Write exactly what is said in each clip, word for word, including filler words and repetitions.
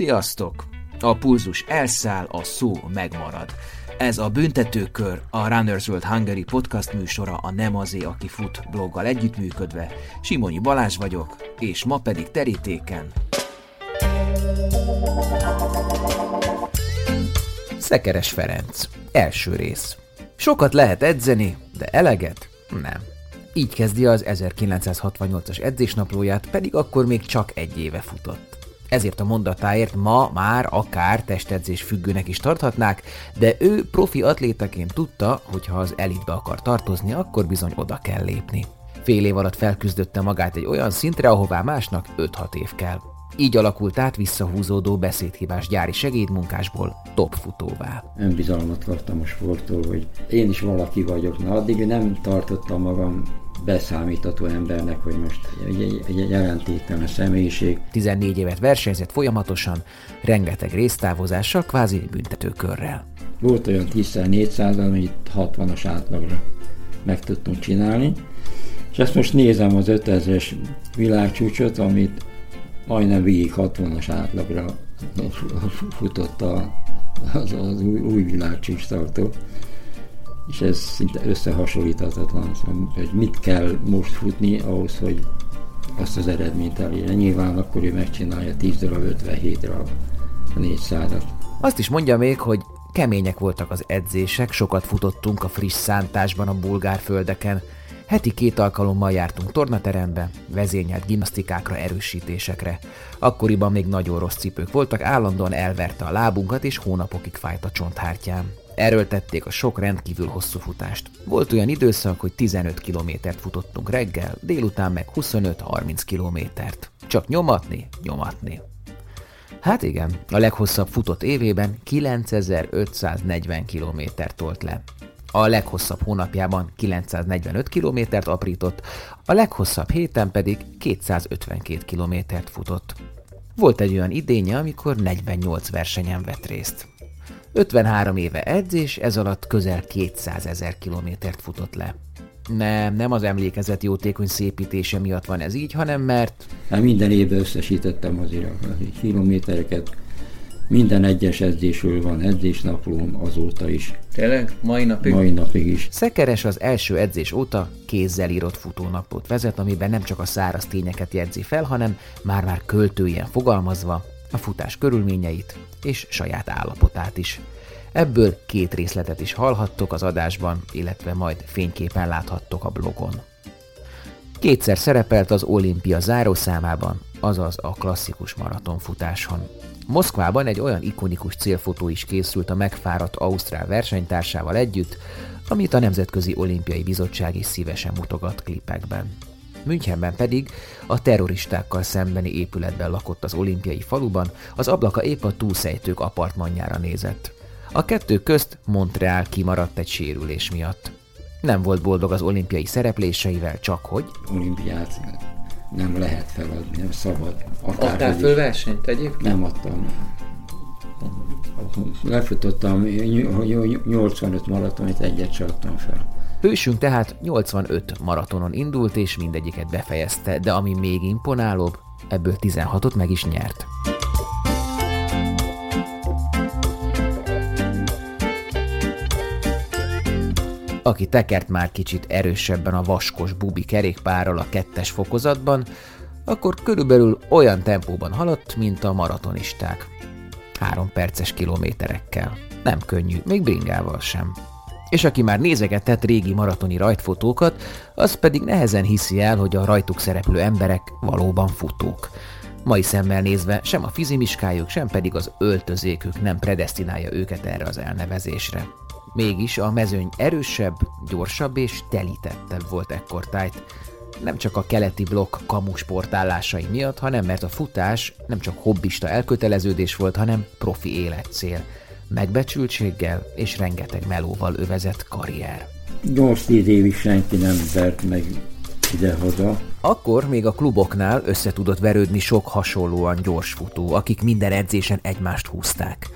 Sziasztok! A pulzus elszáll, a szó megmarad. Ez a Büntetőkör, a Runners World Hungary podcast műsora a Nem azé, aki fut bloggal együttműködve. Simonyi Balázs vagyok, és ma pedig terítéken... Szekeres Ferenc. Első rész. Sokat lehet edzeni, de eleget? Nem. Így kezdi az ezerkilencszázhatvannyolcas edzésnaplóját, pedig akkor még csak egy éve futott. Ezért a mondatáért ma már akár testedzés függőnek is tarthatnák, de ő profi atlétaként tudta, hogy ha az elitbe akar tartozni, akkor bizony oda kell lépni. Fél év alatt felküzdötte magát egy olyan szintre, ahová másnak öt-hat év kell. Így alakult át visszahúzódó beszédhibás gyári segédmunkásból topfutóvá. Önbizalmat kaptam a sporttól, hogy én is valaki vagyok. Na, addig nem tartottam magam beszámítható embernek, hogy most egy, egy jelentéktelen személyiség. tizennégy évet versenyzett folyamatosan, rengeteg résztávozással, kvázi büntetőkörrel. Volt olyan tízszer négyszáz, amit hatvanas átlagra meg tudtunk csinálni. És ezt most nézem az ötezres világcsúcsot, amit majdnem végig hatvanas átlagra futott az, az új, új világcsúcs tartó, és ez szinte összehasonlíthatatlan, szóval, hogy mit kell most futni ahhoz, hogy azt az eredményt elérje. Nyilván akkor ő megcsinálja tíz darab ötvenhét darab négyszázat. Azt is mondja még, hogy kemények voltak az edzések, sokat futottunk a friss szántásban a bulgár földeken. Heti két alkalommal jártunk tornaterembe, vezényelt gimnasztikákra, erősítésekre. Akkoriban még nagyon rossz cipők voltak, állandóan elverte a lábunkat, és hónapokig fájt a csonthártyám. Erőltették a sok rendkívül hosszú futást. Volt olyan időszak, hogy tizenöt kilométert futottunk reggel, délután meg huszonöt-harminc kilométert. Csak nyomatni, nyomatni. Hát igen, a leghosszabb futott évében kilencezer-ötszáznegyven kilométert tolt le. A leghosszabb hónapjában kilencszáznegyvenöt kilométert aprított, a leghosszabb héten pedig kétszázötvenkét kilométert futott. Volt egy olyan idénye, amikor negyvennyolc versenyen vett részt. ötvenhárom éve edzés, ez alatt közel kétszázezer kilométert futott le. Nem, nem az emlékezet jótékony szépítése miatt van ez így, hanem mert... Hát minden évben összesítettem azért a kilométereket. Minden egyes edzésről van edzésnaplóm azóta is. Tényleg? Mai napig? Mai napig is. Szekeres az első edzés óta kézzel írott futónaplót vezet, amiben nem csak a száraz tényeket jegyzi fel, hanem már-már költőien fogalmazva a futás körülményeit és saját állapotát is. Ebből két részletet is hallhattok az adásban, illetve majd fényképen láthattok a blogon. Kétszer szerepelt az olimpia zárószámában, azaz a klasszikus maratonfutáson. Moszkvában egy olyan ikonikus célfotó is készült a megfáradt ausztrál versenytársával együtt, amit a Nemzetközi Olimpiai Bizottság is szívesen mutogat klipekben. Münchenben pedig a terroristákkal szembeni épületben lakott az olimpiai faluban, az ablaka épp a túlszejtők apartmanjára nézett. A kettő közt Montreal kimaradt egy sérülés miatt. Nem volt boldog az olimpiai szerepléseivel, csak hogy... Olimpiát nem lehet feladni, nem szabad. Akár adtál föl versenyt egyébként? Nem adtam. Lefutottam nyolcvanöt maratont, egyet sem adtam fel. Hősünk tehát nyolcvanöt maratonon indult, és mindegyiket befejezte, de ami még imponálóbb, ebből tizenhatot meg is nyert. Aki tekert már kicsit erősebben a Vaskos Bubi kerékpárral a kettes fokozatban, akkor körülbelül olyan tempóban haladt, mint a maratonisták. Három perces kilométerekkel. Nem könnyű, még bringával sem. És aki már nézegetett régi maratoni rajtfotókat, az pedig nehezen hiszi el, hogy a rajtuk szereplő emberek valóban futók. Mai szemmel nézve sem a fizimiskájuk, sem pedig az öltözékük nem predesztinálja őket erre az elnevezésre. Mégis a mezőny erősebb, gyorsabb és telítettebb volt ekkortájt. Nem csak a keleti blokk kamu sportállásai miatt, hanem mert a futás nem csak hobbista elköteleződés volt, hanem profi életcél. Megbecsültséggel és rengeteg melóval övezett karrier. nyolc-tíz évig senki nem vert meg ide-hoda. Akkor még a kluboknál össze tudott verődni sok hasonlóan gyorsfutó, akik minden edzésen egymást húzták.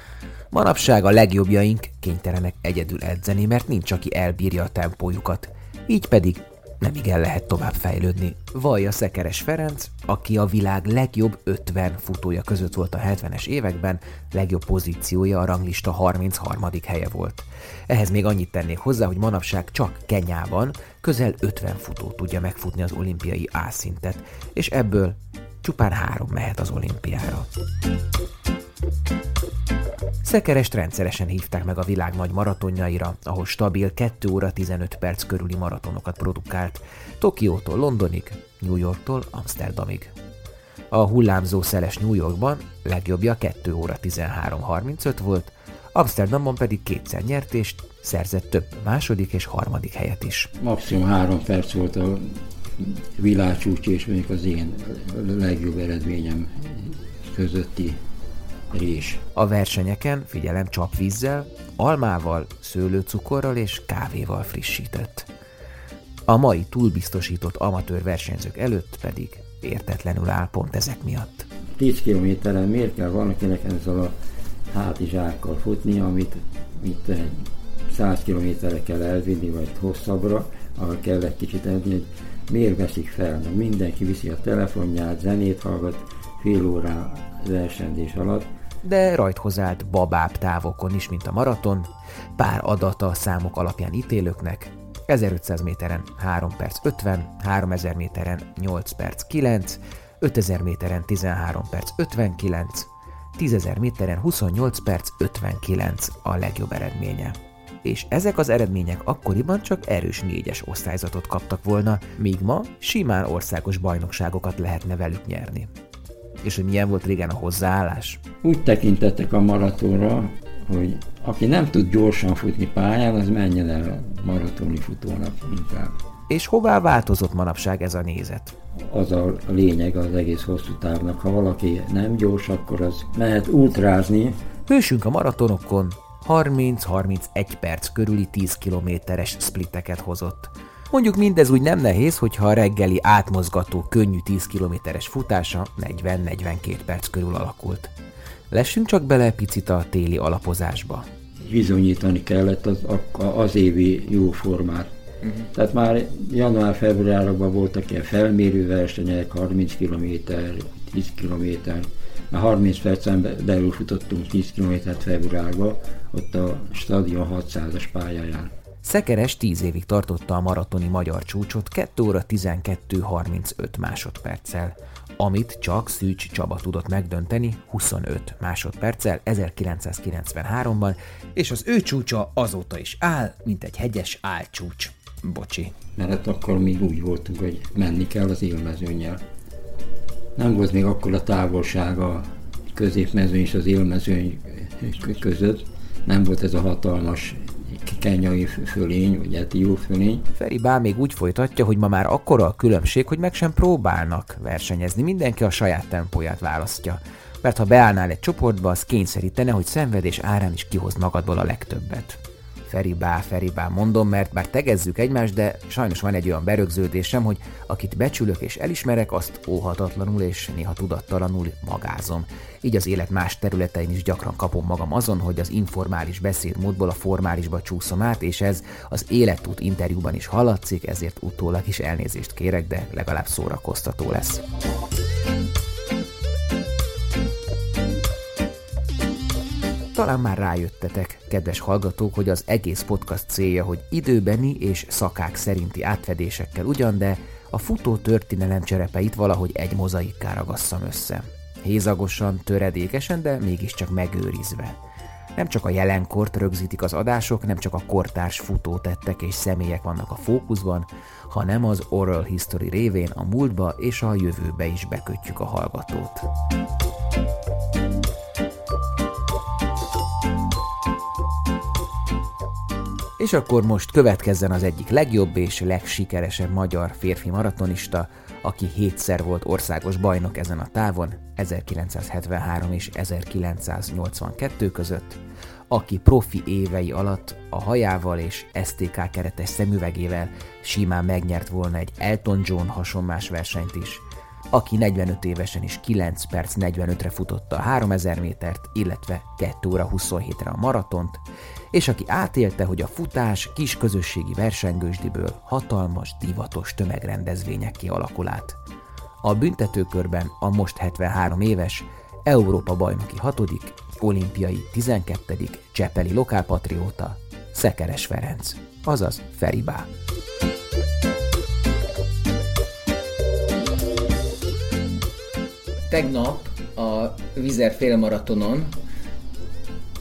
Manapság a legjobbjaink kénytelenek egyedül edzeni, mert nincs, aki elbírja a tempójukat. Így pedig nem igen lehet tovább fejlődni. Vallja Szekeres Ferenc, aki a világ legjobb ötven futója között volt a hetvenes években, legjobb pozíciója a ranglista harmincharmadik helye volt. Ehhez még annyit tennék hozzá, hogy manapság csak Kenyában közel ötven futó tudja megfutni az olimpiai A-szintet, és ebből csupán három mehet az olimpiára. Szekerest rendszeresen hívták meg a világ nagy maratonjaira, ahol stabil két óra tizenöt perc körüli maratonokat produkált, Tokiótól Londonig, New Yorktól Amsterdamig. A hullámzó szeles New Yorkban legjobbja két óra tizenhárom harmincöt volt, Amsterdamban pedig kétszer nyert és szerzett több második és harmadik helyet is. Maximum három perc volt a világcsúcs, és mondjuk az én legjobb eredményem közötti rés. A versenyeken, figyelem, csapvízzel, almával, szőlőcukorral és kávéval frissített. A mai túlbiztosított amatőr versenyzők előtt pedig értetlenül áll pont ezek miatt. tíz kilométeren miért kell valakinek ezzel a hátizsákkal futni, amit itt száz kilométerre kell elvinni, vagy hosszabbra, ahol kell egy kicsit edni, hogy miért veszik fel? Mindenki viszi a telefonját, zenét hallgat, fél órá versendés alatt. De rajthoz állt babább távokon is, mint a maraton, pár adata a számok alapján ítélőknek, ezerötszáz méteren három perc ötven, háromezer méteren nyolc perc kilenc, ötezer méteren tizenhárom perc ötvenkilenc, tízezer méteren huszonnyolc perc ötvenkilenc a legjobb eredménye. És ezek az eredmények akkoriban csak erős négyes osztályzatot kaptak volna, míg ma simán országos bajnokságokat lehetne velük nyerni. És hogy milyen volt régen a hozzáállás? Úgy tekintettek a maratonra, hogy aki nem tud gyorsan futni pályán, az menjen el maratoni futónak inkább. És hová változott manapság ez a nézet? Az a lényeg az egész hosszú távnak, ha valaki nem gyors, akkor az mehet ultrázni. Hősünk a maratonokon harminc-harmincegy perc körüli tíz kilométeres splitteket hozott. Mondjuk mindez úgy nem nehéz, hogyha a reggeli átmozgató, könnyű tíz kilométeres futása negyven-negyvenkét perc körül alakult. Lessünk csak bele picit a téli alapozásba. Bizonyítani kellett az, az évi jó formát. Uh-huh. Tehát már január-februárban voltak ilyen felmérő versenyek, harminc kilométer, tíz kilométer. A harminc percen belül futottunk tíz kilométert februárban, ott a stadion hatszázas pályáján. Szekeres tíz évig tartotta a maratoni magyar csúcsot két óra tizenkettő harmincöt másodperccel, amit csak Szűcs Csaba tudott megdönteni huszonöt másodperccel ezerkilencszázkilencvenháromban, és az ő csúcsa azóta is áll, mint egy hegyes álcsúcs. Bocsi. Mert hát akkor még úgy voltunk, hogy menni kell az élmezőnnyel. Nem volt még akkor a távolság a középmezőny és az élmezőny között, nem volt ez a hatalmas kenyai fölény, vagy etió fölény. Feri bá még úgy folytatja, hogy ma már akkora a különbség, hogy meg sem próbálnak versenyezni, mindenki a saját tempóját választja. Mert ha beállnál egy csoportba, az kényszerítene, hogy szenvedés árán is kihoz magadból a legtöbbet. Feri bá, Feri bá, mondom, mert bár tegezzük egymást, de sajnos van egy olyan berögződésem, hogy akit becsülök és elismerek, azt óhatatlanul és néha tudattalanul magázom. Így az élet más területein is gyakran kapom magam azon, hogy az informális beszédmódból a formálisba csúszom át, és ez az Életút interjúban is hallatszik, ezért utólag is elnézést kérek, de legalább szórakoztató lesz. Talán már rájöttetek, kedves hallgatók, hogy az egész podcast célja, hogy időbeni és szakák szerinti átfedésekkel ugyan, de a futó történelem cserepeit valahogy egy mozaikká ragasszam össze. Hézagosan, töredékesen, de mégiscsak megőrizve. Nem csak a jelenkort rögzítik az adások, nem csak a kortárs futótettek és személyek vannak a fókuszban, hanem az oral history révén a múltba és a jövőbe is bekötjük a hallgatót. És akkor most következzen az egyik legjobb és legsikeresebb magyar férfi maratonista, aki hétszer volt országos bajnok ezen a távon, ezerkilencszázhetvenhárom és ezerkilencszáznyolcvankettő között, aki profi évei alatt a hajával és es zé té ká keretes szemüvegével simán megnyert volna egy Elton John hasonmás versenyt is, aki negyvenöt évesen is kilenc perc negyvenötre futotta a háromezer métert, illetve két óra huszonhétre a maratont, és aki átélte, hogy a futás kis közösségi versengősdiből hatalmas, divatos tömegrendezvények kialakulát. A büntetőkörben a most hetvenhárom éves, Európa-bajnoki hatodik, olimpiai tizenkettedik csepeli lokálpatrióta, Szekeres Ferenc, azaz Feribá. Tegnap a Vizer félmaratonon,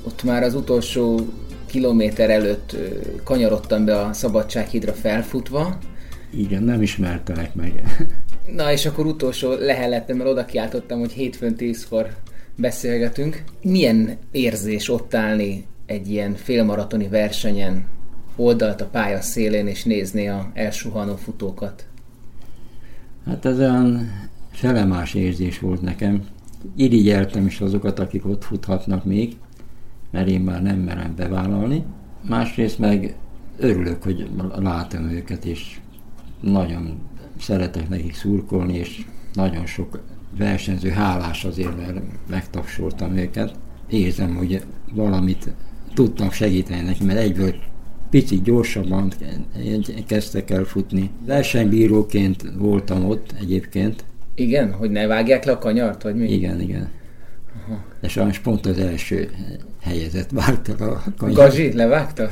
ott már az utolsó kilométer előtt kanyarodtam be a Szabadság hídra felfutva. Igen, nem ismertelek meg. Na és akkor utolsó lehellettem, mert oda kiáltottam, hogy hétfőn tízkor beszélgetünk. Milyen érzés ott állni egy ilyen félmaratoni versenyen, oldalt a pálya szélén, és nézni az elsuhanó futókat? Hát ez olyan felemás érzés volt nekem. Irigyeltem is azokat, akik ott futhatnak még, mert én már nem merem bevállalni. Másrészt meg örülök, hogy látom őket, és nagyon szeretek nekik szurkolni, és nagyon sok versenyző hálás azért, mert megtapsoltam őket. Érzem, hogy valamit tudtam segíteni neki, mert egyből picit gyorsabban kezdtek el futni. Versenybíróként voltam ott egyébként. Igen? Hogy ne vágják le a kanyart, vagy mi? Igen, igen. Aha. De sajnos pont az első helyezett vágta a kanyart. Gazsit levágta?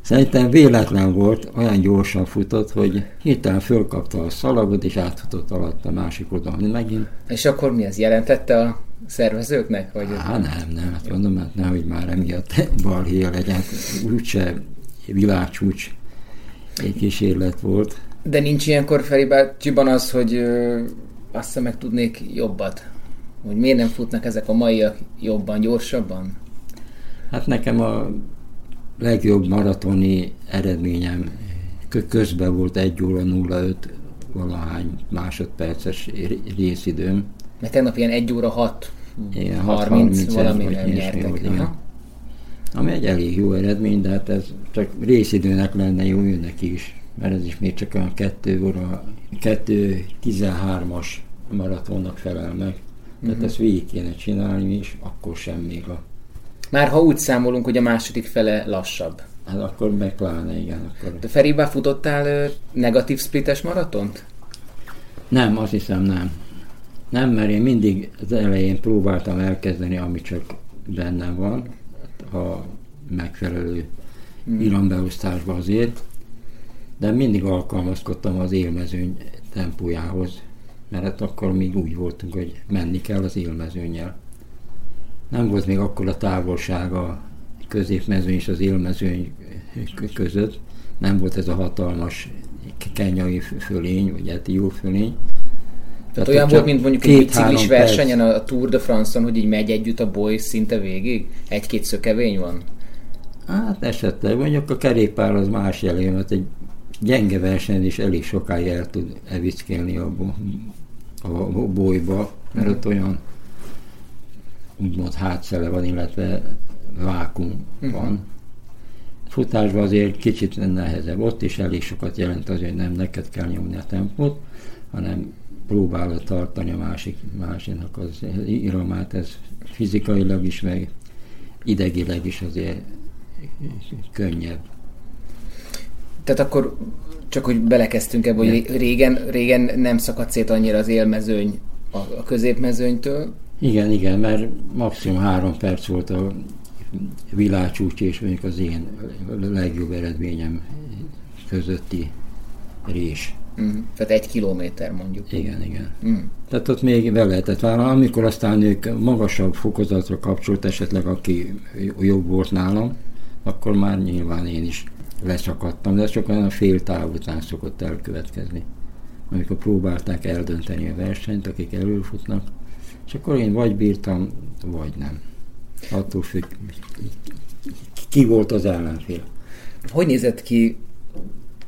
Szerintem véletlen volt, olyan gyorsan futott, hogy hirtelen fölkapta a szalagot, és átfutott alatt a másik oldalon megint. És akkor mi ez jelentette a szervezőknek? Vagy Há, nem, nem, hát mondom, hát nehogy már emiatt balhé legyen, úgyse világcsúcs egy kísérlet volt. De nincs ilyenkor Feri bácsiban az, hogy ö, azt meg tudnék jobbat? Hogy miért nem futnak ezek a maiak jobban, gyorsabban? Hát nekem a legjobb maratoni eredményem közben volt egy óra nulla öt valahány másodperces részidőm. Mert tegnap ilyen egy óra hat, igen, harminc, valamire nyertek. Ami egy elég jó eredmény, de hát ez csak részidőnek lenne jó jönnek is, mert ez is még csak olyan kettő óra tizenhármas maratonnak felel meg. Tehát uh-huh. ezt végig kéne csinálni, és akkor sem még a... Már ha úgy számolunk, hogy a második fele lassabb. Hát akkor meg pláne, igen. Akkor... De Feribá futottál ö, negatív splites maratont? Nem, azt hiszem nem. Nem, mert én mindig az elején próbáltam elkezdeni, ami csak bennem van, a megfelelő hmm. irambeosztásba azért, de mindig alkalmazkodtam az élmezőny tempójához, mert hát akkor még úgy voltunk, hogy menni kell az élmezőnnyel. Nem volt még akkor a távolság a középmezőny és az élmezőny között, nem volt ez a hatalmas kenyai fölény, vagy etióp fölény. Tehát olyan volt, mint mondjuk egy biciklis versenyen a Tour de France-on, hogy így megy együtt a boly szinte végig? Egy-két szökevény van? Hát esetleg, mondjuk a kerékpár az más jelén, mert egy gyenge verseny is elég sokáig el tud evickélni a, bo- a bolyba, mert ott olyan úgymond hátszele van, illetve vákum uh-huh. van. Futásban azért kicsit nehezebb. Ott is elég sokat jelent az, hogy nem neked kell nyomni a tempót, hanem próbálod tartani a másik, másiknak az iramát. Ez fizikailag is, meg idegileg is azért könnyebb. Tehát akkor csak, hogy belekezdtünk ebbe, hogy régen, régen nem szakadt szét annyira az élmezőny a, a középmezőnytől. Igen, igen, mert maximum három perc volt a világcsúcs, és mondjuk az én legjobb eredményem közötti rés. Mm, tehát egy kilométer mondjuk. Igen, igen. Mm. Tehát ott még be lehetett vállalni, amikor aztán ők magasabb fokozatra kapcsolt, esetleg aki jobb volt nálam, akkor már nyilván én is leszakadtam, de ez csak olyan fél táv után szokott elkövetkezni. Amikor próbálták eldönteni a versenyt, akik előfutnak, és akkor én vagy bírtam, vagy nem. Attól függ, ki volt az ellenfél. Hogy nézett ki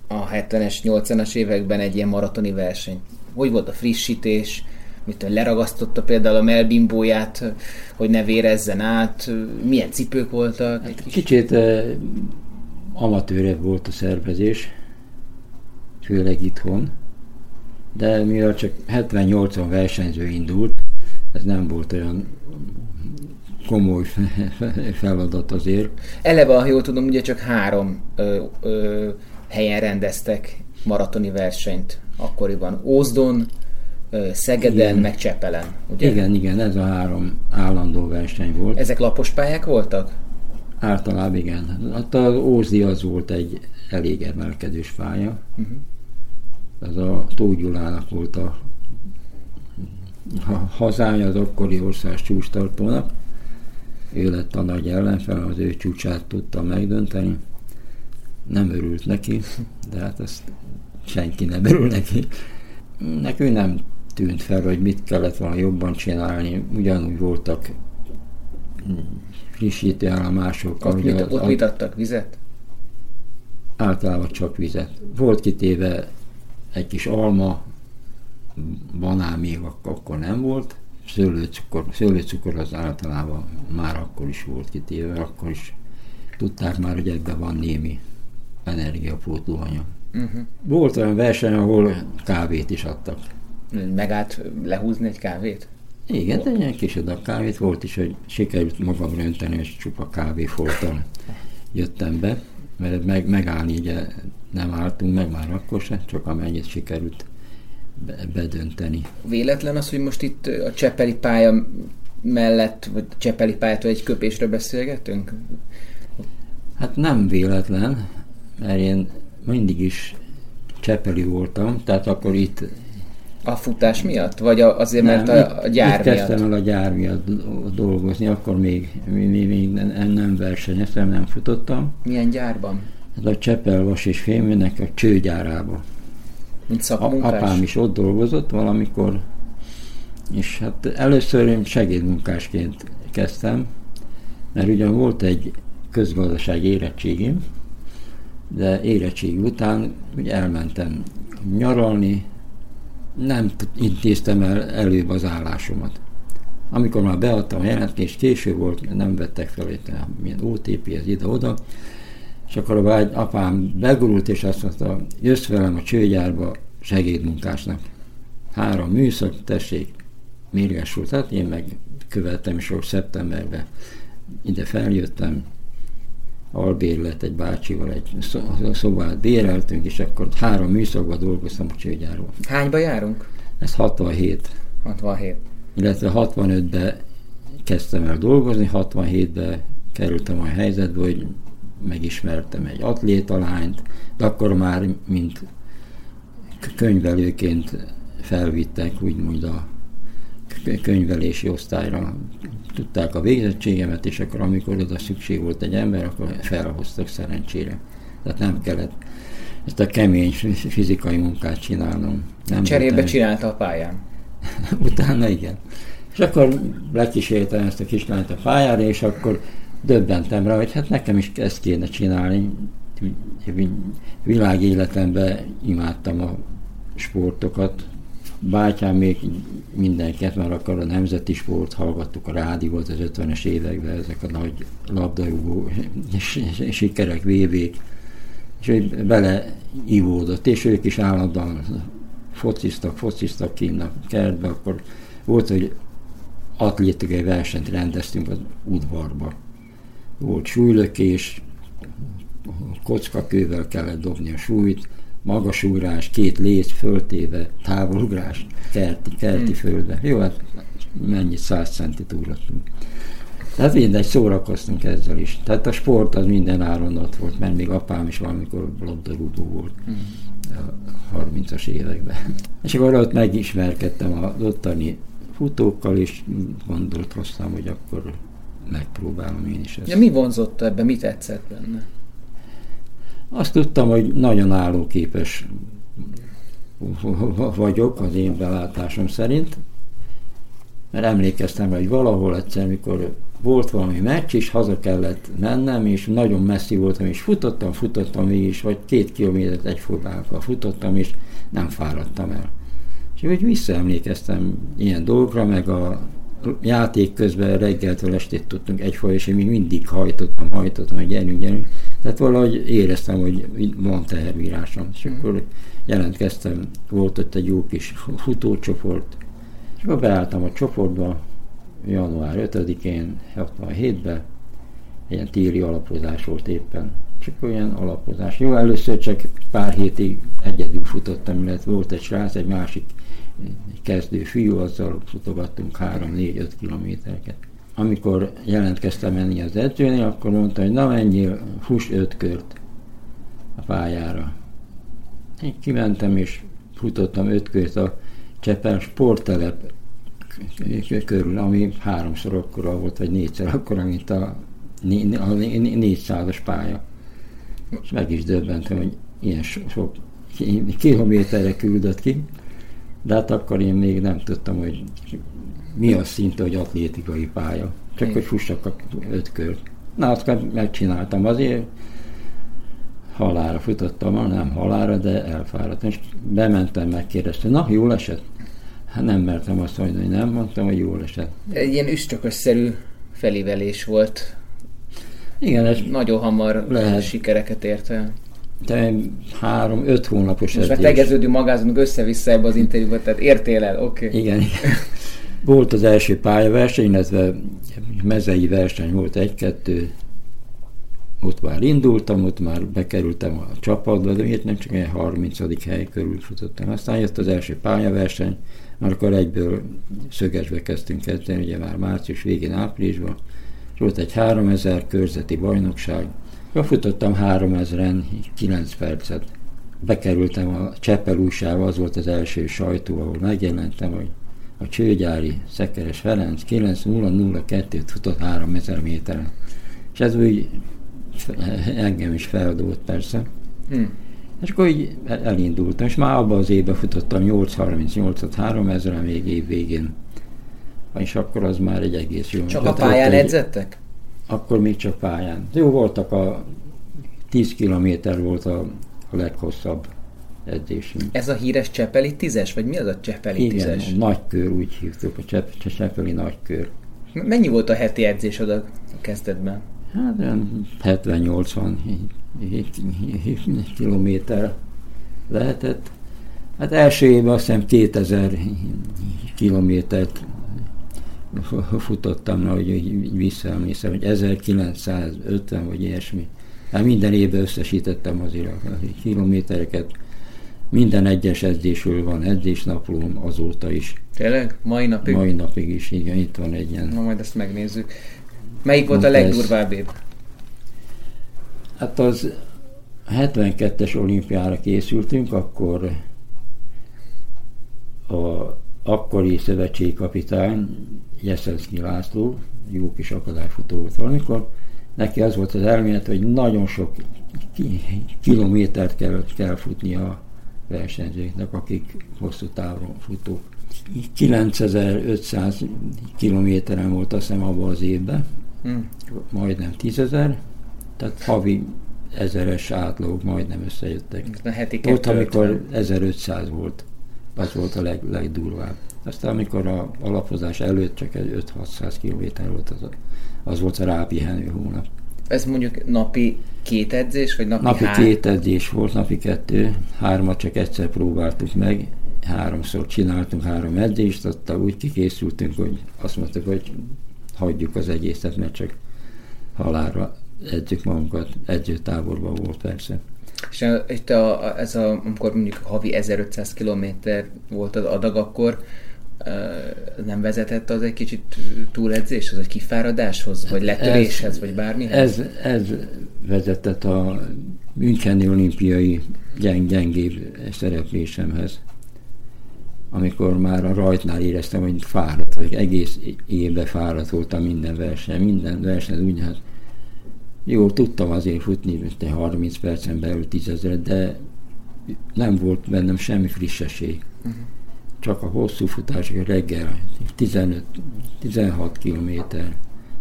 a hetvenes, nyolcvanas években egy ilyen maratoni verseny? Hogy volt a frissítés? Mit leragasztotta például a melbimbóját, hogy ne vérezzen át? Milyen cipők voltak? Hát kicsit eh, amatőrebb volt a szervezés, főleg itthon, de mivel csak hetven-nyolcvan versenyző indult, ez nem volt olyan komoly feladat azért. Eleve, ha jól tudom, ugye csak három ö, ö, helyen rendeztek maratoni versenyt akkoriban. Ózdon, Szegeden, igen. meg Csepelen. Ugye? Igen, igen, ez a három állandó verseny volt. Ezek lapos pályák voltak? Általában igen. Hát az Ózdi az volt egy elég emelkedős pálya. Uh-huh. Ez a Tógyulának volt a, a hazája az akkori ország csúcstartónak. Ő lett a nagy ellenfel, az ő csúcsát tudta megdönteni. Nem örült neki, de hát ezt senki nem örül neki. Nekünk nem tűnt fel, hogy mit kellett volna jobban csinálni. Ugyanúgy voltak frissítő állomásokkal. Ott, mit, ott ad... mit adtak? Vizet? Általában csak vizet. Volt kitéve egy kis alma, banán még akkor nem volt, szőlőcukor, szőlőcukor az általában már akkor is volt kitéve, akkor is tudták már, hogy ebben van némi energiapótló anyag. Uh-huh. Volt olyan verseny, ahol kávét is adtak. Megállt lehúzni egy kávét? Igen, de egy kis adag kávét volt is, hogy sikerült magamra önteni, és csupa kávéfolttal jöttem be, mert meg, megállni ugye nem álltunk meg már akkor se, csak amennyit sikerült be, bedönteni. Véletlen az, hogy most itt a Csepeli pálya mellett, vagy a Csepeli pályától egy köpésre beszélgetünk? Hát nem véletlen, mert én mindig is Csepeli voltam, tehát akkor itt... A futás miatt? Vagy azért, nem, mert a, a gyár itt miatt? Itt kezdtem el a gyár miatt dolgozni, akkor még, még, még nem versenyeztem, nem futottam. Milyen gyárban? Ez a Csepel vas és Fémnek a csőgyárában. Mint szakmunkás? Apám is ott dolgozott valamikor, és hát először én segédmunkásként kezdtem, mert ugyan volt egy közgazdaság érettségim, de érettség után ugye elmentem nyaralni, nem intéztem el előbb az állásomat. Amikor már beadtam a jelentést, késő volt, nem vettek fel, milyen ó té pé, ez ide-oda, és akkor a vágy apám begurult, és azt mondta, jössz velem a csőgyárba segédmunkásnak. Három műszak, tessék, mérges volt. Hát én meg követtem, és akkor szeptemberben ide feljöttem, albérlet egy bácsival, egy szobát béreltünk, és akkor három műszakban dolgoztam a csőgyárról. Hányba járunk? Ez hatvanhét. hatvanhét. Illetve hatvanötben kezdtem el dolgozni, hatvanhétben kerültem a helyzetbe, hogy megismertem egy atlétalányt, de akkor már mint könyvelőként felvittek úgymond a könyvelési osztályra, tudták a végzettségemet, és akkor amikor oda szükség volt egy ember, akkor felhoztak szerencsére. Tehát nem kellett ezt a kemény fizikai munkát csinálnom. Nem cserébe voltam, csinálta a pályán. Utána igen. És akkor lekísértem ezt a kislányt a pályára, és akkor döbbentem rá, hogy hát nekem is ezt kéne csinálni. Világéletemben imádtam a sportokat, bátyám még mindenket, már akkor a nemzeti sport, hallgattuk a rádiót az ötvenes években, ezek a nagy labdarúgó sikerek, vé vék, és ő beleívódott, és ők is állandóan fociztak, fociztak kint a kertbe, akkor volt, hogy atlétikai versenyt rendeztünk az udvarba. Volt súlylökés, kockakővel kellett dobni a súlyt, magasugrás, két léc föltéve, távolugrás, kerti, kerti földbe. Jó, hát mennyit száz centit ugrottunk. Tehát mindegy, szórakoztunk ezzel is. Tehát a sport az minden áron ott volt, mert még apám is valamikor labdarúgó volt a harmincas években. És akkor ott megismerkedtem az ottani futókkal, és gondolkoztam, hogy akkor megpróbálom én is ezt. Ja, mi vonzott ebben, mi tetszett benne? Azt tudtam, hogy nagyon állóképes vagyok az én belátásom szerint, mert emlékeztem, hogy valahol egyszer, mikor volt valami meccs, és haza kellett mennem, és nagyon messzi voltam, és futottam, futottam mégis, vagy két kilométert egyformával futottam, és nem fáradtam el. És úgy visszaemlékeztem ilyen dolgokra, meg a játék közben reggeltől estét tudtunk egyfolyam, és én még mindig hajtottam, hajtottam, hogy gyerünk, gyerünk. Tehát valahogy éreztem, hogy van teherbírásom. És akkor jelentkeztem, volt ott egy jó kis futócsoport, és akkor beálltam a csoportba, január ötödikén, hatvanhétben, ilyen téli alapozás volt éppen. Csak olyan alapozás. Jó, először csak pár hétig egyedül futottam, mert volt egy srác, egy másik kezdő fiú, azzal futogattunk három-négy-öt kilométereket. Amikor jelentkeztem menni az edzőnél, akkor mondta, hogy na menjél, fuss öt kört a pályára. Én kimentem és futottam öt kört a Csepel sporttelep körül, ami háromszor akkora volt, vagy négyszer akkora, mint a négyszázas pálya. És meg is döbbentem, hogy ilyen sok kilométerre küldött ki, de hát akkor én még nem tudtam, hogy mi az szinte, hogy atlétikai pálya. Csak én. Hogy fussak öt kört. Na, azt megcsináltam azért, halálra futottam, nem halálra, de elfáradtam. És bementem, megkérdeztem, na, jól esett? Hát nem mertem azt mondani, hogy nem, mondtam, hogy jól esett. Egy ilyen üstökösszerű felivelés volt. Igen, ez nagyon hamar lehet. Sikereket ért el. De három-öt hónapos edzés. Most már tegeződő magázunk össze-vissza ebbe az interjúba, tehát értél el, oké. Okay. Igen, igen. Volt az első pályaverseny, illetve mezei verseny volt egy-kettő. Ott már indultam, ott már bekerültem a csapatba, de miért nem csak egy harmincadik hely körül futottam. Aztán jött az első pályaverseny, már akkor egyből Szögesbe kezdtünk kezdeni, ugye már március végén, áprilisban. És volt egy háromezer körzeti bajnokság. Futottam háromezren kilenc percet. Bekerültem a Csepel újságba, az volt az első sajtó, ahol megjelentem, hogy a csőgyári Szekeres Ferenc kilenc nulla nulla kettőt futott háromezer méteren. És ez úgy engem is feldúlt persze. Hmm. És akkor így elindultam, és már abban az évben futottam nyolc harmincnyolcat háromezren még év végén. És akkor az már egy egész jó. Csak a pályán edzettek? Akkor még csak pályán. Jó voltak a tíz kilométer volt a, a leghosszabb edzésünk. Ez a híres Csepeli tízes? Vagy mi az a Csepeli tízes? Igen, a nagykör, úgy hívtuk, a Csep- Csepeli nagykör. Mennyi volt a heti edzés oda kezdetben? Hát olyan hetven-nyolcvan kilométer lehetett. Hát első évben azt hiszem kétezer kilométert futottam, na, hogy visszaemlékszem, hogy ezerkilencszázötven vagy ilyesmi. Hát minden évben összesítettem azért a kilométereket. Minden egyes edzésről van edzésnaplóm azóta is. Tényleg? Mai napig? Mai napig is, igen, itt van egy ilyen. Na majd ezt megnézzük. Melyik volt a legdurvább év? Hát az hetvenkettes olimpiára készültünk, akkor a akkori szövetségkapitány Jeszenszky László, jó kis akadályfutó volt valamikor, neki az volt az elmélet, hogy nagyon sok kilométert kell, kell futni a versenyzőknek, akik hosszú távon futók. kilencezer-ötszáz kilométeren volt azt hiszem abban az évben, hmm. majdnem tízezer, tehát havi ezeres átlagok majdnem összejöttek. Volt, amikor ezerötszáz volt. Az volt a leg, legdurvább. Aztán amikor a alapozás előtt csak egy ötszáz-hatszáz kilométer volt, az, az volt a rápihenő hónap. Ez mondjuk napi két edzés, vagy napi, napi három? Napi két edzés volt, napi kettő. Hármat csak egyszer próbáltuk meg, háromszor csináltunk három edzést, aztán úgy kikészültünk, hogy azt mondtuk, hogy hagyjuk az egészet, mert csak halálra edzük magunkat. Edzőtáborban volt persze. És itt a, a, ez a, amikor mondjuk havi ezerötszáz kilométer volt az adag, akkor uh, nem vezetett az egy kicsit túledzéshez, vagy kifáradáshoz, vagy letöréshez, ez, vagy bármihez? Ez, ez vezetett a Müncheni Olimpiai gyeng, gyengébb szereplésemhez. Amikor már a rajtnál éreztem, hogy fáradt, vagy egész évben fáradt voltam minden verseny, minden verseny úgyhogy. Jó, tudtam azért futni, mint harminc percen belül tízezret, de nem volt bennem semmi frissesség. Uh-huh. Csak a hosszú futások reggel tizenöt-tizenhat kilométer,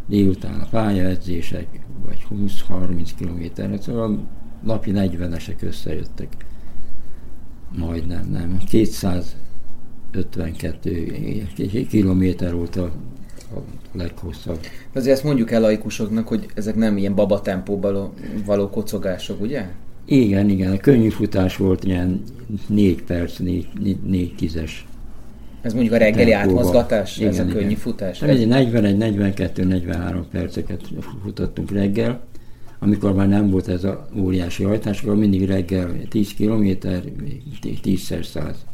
délután a pályaedzések, vagy húsz-harminc kilométer, szóval napi negyvenesek összejöttek. Majdnem, nem. kétszázötvenkettő kilométer volt a leghosszabb. Azért ezt mondjuk el laikusoknak, hogy ezek nem ilyen babatempóban való kocogások, ugye? Igen, igen. A könnyű futás volt ilyen négy perc, négy tízes. Ez mondjuk a reggeli tempóba. Átmozgatás, igen, ez a könnyű igen. futás. negyvenegy negyvenkettő negyvenhárom perceket futottunk reggel, amikor már nem volt ez a óriási hajtás, akkor mindig reggel tíz kilométer, tízszer száz.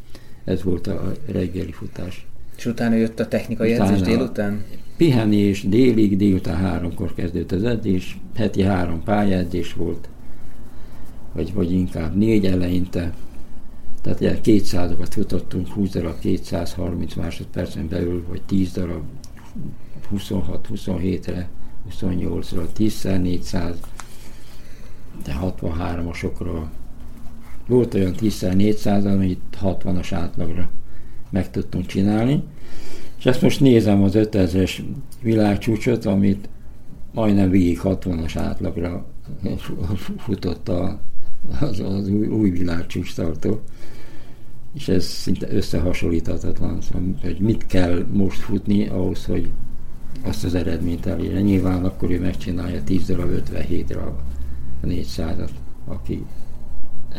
Ez volt a reggeli futás. És utána jött a technikai utána edzés délután? Pihenés és délig, délután háromkor kezdődött az edzés, heti három pályaedzés volt, vagy, vagy inkább négy eleinte. Tehát kétszázokat futottunk, húsz darab, kétszázharminc másodpercen belül, vagy tíz darab, huszonhat huszonhétre, huszonnyolcra, tízszer négyszáz, de hatvanhármasokra. Volt olyan tízszer négyszáz, amit hatvanas átlagra meg tudtunk csinálni. És ezt most nézem az ötezres világcsúcsot, amit majdnem végig hatvanas átlagra futott a, az, az új, új világcsúcs tartó. És ez szinte összehasonlíthatatlan, szóval, hogy mit kell most futni ahhoz, hogy azt az eredményt elérje. Nyilván akkor ő megcsinálja tíz darab ötvenhét darab a négyszázat, aki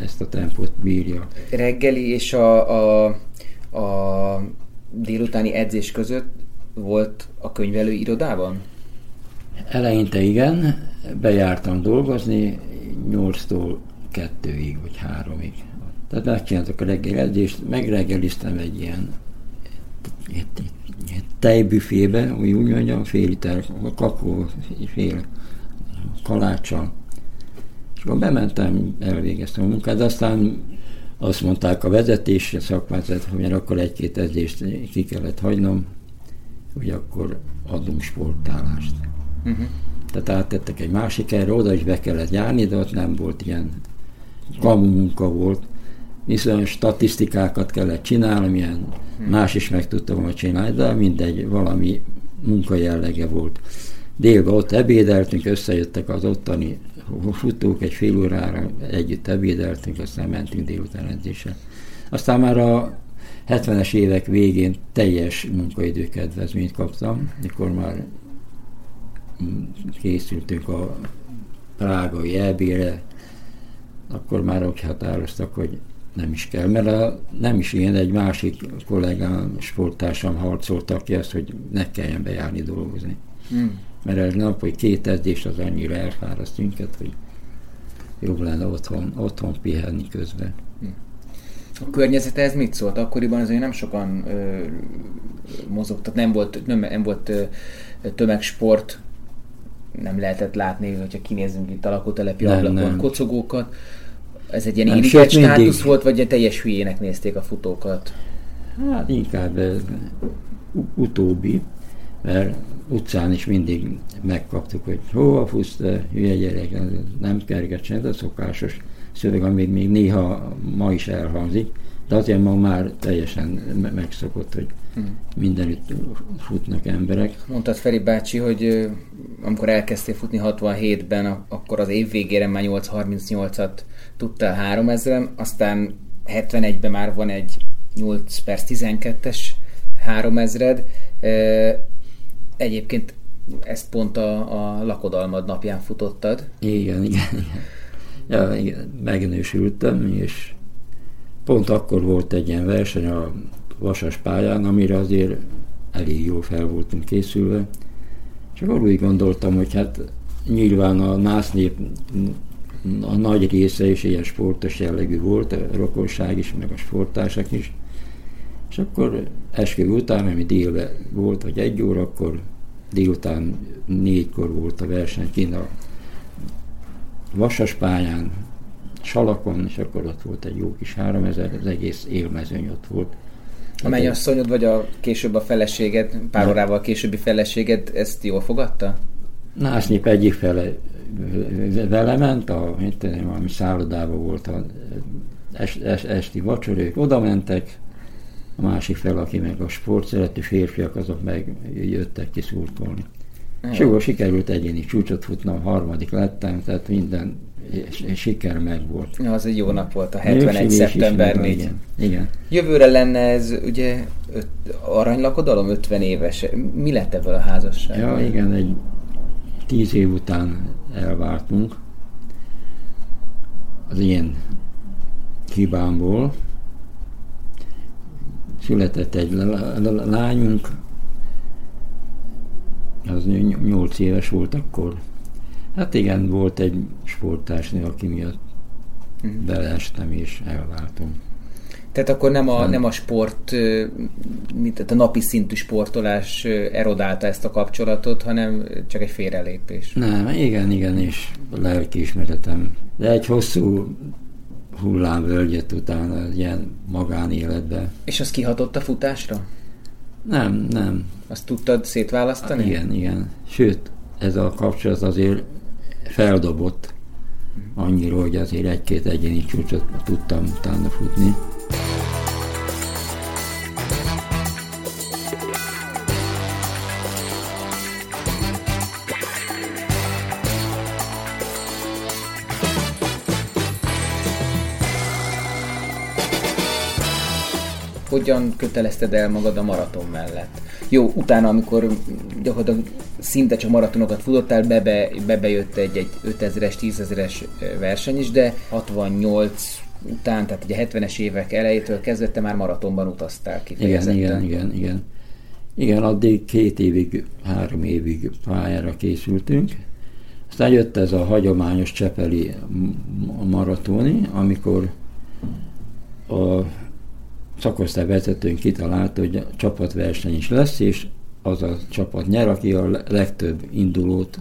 ezt a tempót bírja. Reggeli és a, a, a délutáni edzés között volt a könyvelő irodában? Eleinte igen, bejártam dolgozni nyolctól kettőig vagy háromig. Tehát megcsináltak a reggeli edzést, megreggeliztem egy ilyen tejbüfébe, úgy mondjam, fél liter kakó, fél kaláccsal. És akkor bementem, elvégeztem a munkát, de aztán azt mondták a vezetésre, szakmányzat, hogy mert akkor egy-két edzést ki kellett hagynom, hogy akkor adunk sportálást. Uh-huh. Tehát áttettek egy másik erre, oda is be kellett járni, de ott nem volt ilyen kamu munka volt. Viszont statisztikákat kellett csinálni, ilyen más is meg tudta volna csinálni, de mindegy, valami munkajellege volt. Délben ott ebédeltünk, összejöttek az ottani futók, egy fél órára együtt ebédeltünk, aztán mentünk délután edzésre. Aztán már a hetvenes évek végén teljes munkaidőkedvezményt kaptam, mikor már készültünk a prágai é bé-re, akkor már úgy határoztak, hogy nem is kell, mert a, nem is én, egy másik kollégám, sporttársam harcoltak ki azt, hogy ne kelljen bejárni dolgozni. Mm. Mert egy nap, hogy két edzés az annyira elfáraszt minket, hogy jobb lenne otthon, otthon pihenni közben. Mm. A környezete ez mit szólt? Akkoriban azért nem sokan ö, mozogtak, nem volt, nem, nem volt ö, tömegsport, nem lehetett látni, hogyha kinézünk itt a lakótelepi ablakon kocogókat. Ez egy ilyen irigyelt státusz volt, vagy egy teljes hülyének nézték a futókat? Hát inkább ez utóbbi, mert utcán is mindig megkaptuk, hogy hova futsz, te hülye gyerek, nem kerget sem, de szokásos szöveg, amit még néha ma is elhangzik, de azért ma már teljesen megszokott, hogy mindenütt futnak emberek. Mondtad Feri bácsi, hogy amikor elkezdtél futni hatvanhétben, akkor az év végére már nyolc harmincnyolcat tudtál háromezren, aztán hetvenegyben már van egy nyolc perc tizenkettes háromezred. Egyébként ezt pont a, a lakodalmad napján futottad. Igen, igen, igen. Ja, igen. Megnősültem, és pont akkor volt egy ilyen verseny a Vasas pályán, amire azért elég jól fel voltunk készülve. És akkor úgy gondoltam, hogy hát nyilván a násznép a nagy része is ilyen sportos jellegű volt, a rokonság is, meg a sporttársak is. És akkor esküvő után, ami délben volt, vagy egy óra, akkor délután négykor volt a verseny kint a Vasas pályán, Salakon, és akkor ott volt egy jó kis háromezer, az egész élmezőny ott volt. A mennyasszonyod, vagy a később a feleséged, pár de. órával későbbi feleséged ezt jól fogadta? Násznép egyik fele vele ment, a, tudom, valami szállodában volt a es, es, esti vacsora, ők oda mentek, a másik fel, aki meg a sportszerető férfiak, azok meg jöttek ki szurkolni. És jól sikerült egyéni csúcsot futnom, harmadik lettem, tehát minden siker meg volt. Ja, az egy jó nap volt, a hetvenegy szeptember négy. Igen, igen. Jövőre lenne ez ugye öt, aranylakodalom, ötven éves. Mi lett ebből a házasság? Ja, igen, egy tíz év után elváltunk az én hibámból. született egy lányunk, az nyolc éves volt akkor. Hát igen, volt egy sporttársnő, aki miatt uh-huh. beleestem és elváltam. Tehát akkor nem a, nem a sport, mint a napi szintű sportolás erodálta ezt a kapcsolatot, hanem csak egy félrelépés. Nem, igen, igen, és lelkiismeretem. De egy hosszú hullámvölgyet utána ilyen magánéletbe. És az kihatott a futásra? Nem, nem. Azt tudtad szétválasztani? Igen, igen. Sőt, ez a kapcsolat azért feldobott annyira, hogy azért egy-két egyéni csúcsot tudtam utána futni. Hogyan kötelezted el magad a maraton mellett? Jó, utána, amikor gyakorlatilag szinte csak maratonokat futottál, bebe, bebejött egy ötezres, tízezres verseny is, de hatvannyolc után, tehát ugye hetvenes évek elejétől kezdve te már maratonban utaztál kifejezetten. Igen, igen, igen, igen. Igen, addig két évig, három évig pályára készültünk. Aztán jött ez a hagyományos csepeli maratoni, amikor a szakosztályvezetőnk kitalált, hogy a csapatverseny is lesz, és az a csapat nyer, aki a legtöbb indulót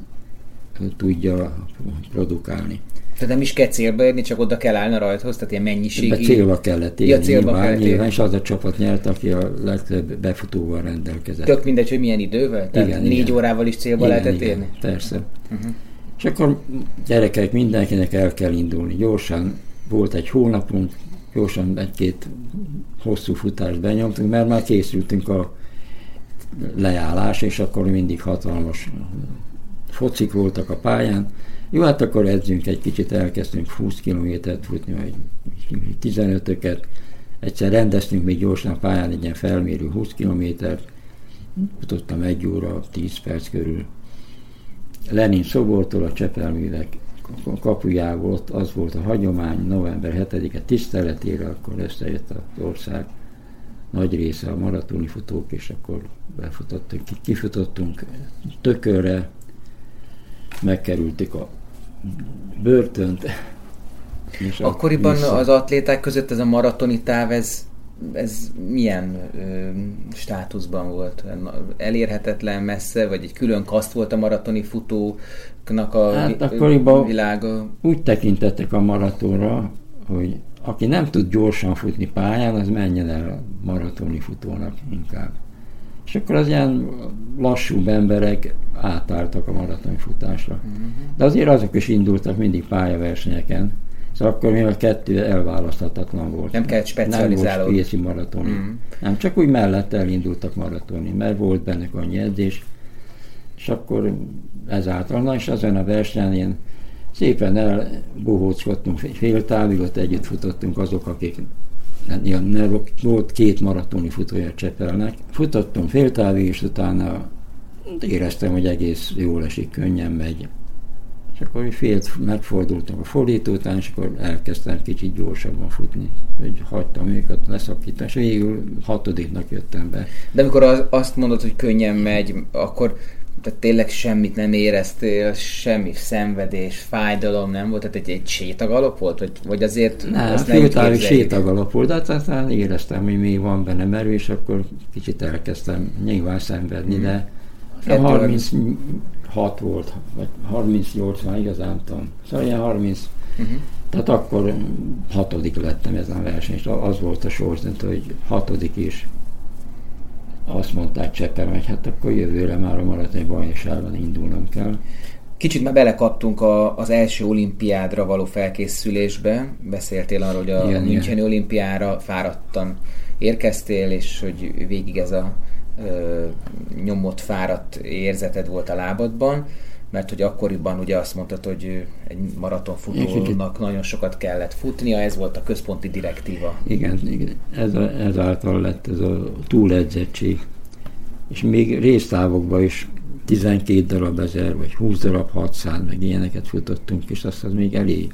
tudja produkálni. Tehát nem is kell célba érni, csak oda kell állni a rajthoz, tehát ilyen mennyiségi... De célba kellett érni, ja, célba nyilván, kellett nyilván, és az a csapat nyert, aki a legtöbb befutóval rendelkezett. Tök mindegy, hogy milyen idővel? Tehát igen, négy igen. órával is célba igen, lehetett igen, érni? Persze. Uh-huh. És akkor gyerekek, mindenkinek el kell indulni gyorsan. Volt egy hónapunk, gyorsan egy-két hosszú futást benyomtunk, mert már készültünk a leállás, és akkor mindig hatalmas focik voltak a pályán. Jó, hát akkor edzünk egy kicsit, elkezdtünk húsz kilométert futni, vagy tizenötöket. Egyszer rendeztünk még gyorsan a pályán egy ilyen felmérő húsz kilométert. Futottam egy óra, tíz perc körül. Lenin Szobortól a Csepelművek kapujából, ott az volt a hagyomány, november hetedike tiszteletére, akkor összejött az ország nagy része a maratoni futók, és akkor befutottunk, kifutottunk Tökörre, megkerültük a börtönt. És akkoriban vissza... az atléták között ez a maratoni táv, ez, ez milyen ö, státuszban volt? Elérhetetlen, messze, vagy egy külön kaszt volt a maratoni futóknak a hát vi- világa? Úgy tekintettek a maratonra, hogy aki nem tud gyorsan futni pályán, az menjen el a maratoni futónak inkább. És akkor az ilyen lassúbb emberek átálltak a maratonfutásra. De azért azok is indultak mindig pályaversenyeken. Szóval akkor mi a kettő elválaszthatatlan volt. Nem kellett specializálódni. Nem volt spéci maratoni. Mm. Nem, csak úgy mellett elindultak maratoni, mert volt bennük annyi edzés. És akkor ezáltal, na és azon a versenyen szépen elbohóckodtunk fél távig, ott együtt futottunk azok, akik volt két maratoni futója Csepelnek. Futottunk fél távig, és utána éreztem, hogy egész jól esik, könnyen megy. És akkor fél megfordultunk a fordító után, és akkor elkezdtem kicsit gyorsabban futni. Hogy hagytam őket leszakítani, és végül hatodiknak jöttem be. De amikor az, azt mondod, hogy könnyen megy, akkor tehát tényleg semmit nem éreztél, semmi szenvedés, fájdalom nem volt? Tehát egy, egy sétagalop volt? Vagy, vagy azért ne, azt nem képzeljük? Sétagalop volt, de aztán éreztem, hogy még van bennem erő, és akkor kicsit elkezdtem nyilván szenvedni, hmm. de ettől harminchat volt, vagy harmincnyolc már igazán tudom. Szóval ilyen harminc. Uh-huh. Tehát akkor hatodik lettem ezen a versenyen, és az volt a sorsdöntő, hogy hatodik is. Azt mondták Csepel, hogy hát akkor jövőre már a maratoni bajnokságon indulnom kell. Kicsit már belekaptunk a, az első olimpiádra való felkészülésbe. Beszéltél arról, hogy a Müncheni Olimpiára fáradtan érkeztél, és hogy végig ez a ö, nyomott, fáradt érzeted volt a lábadban, mert hogy akkoriban ugye azt mondtad, hogy egy maratonfutónak nagyon sokat kellett futnia, ez volt a központi direktíva. Igen, igen. Ez a, ezáltal lett ez a túledzettség. És még résztávokban is tizenkét darab ezer, vagy húsz darab hatszáz, meg ilyeneket futottunk, és azt az még elég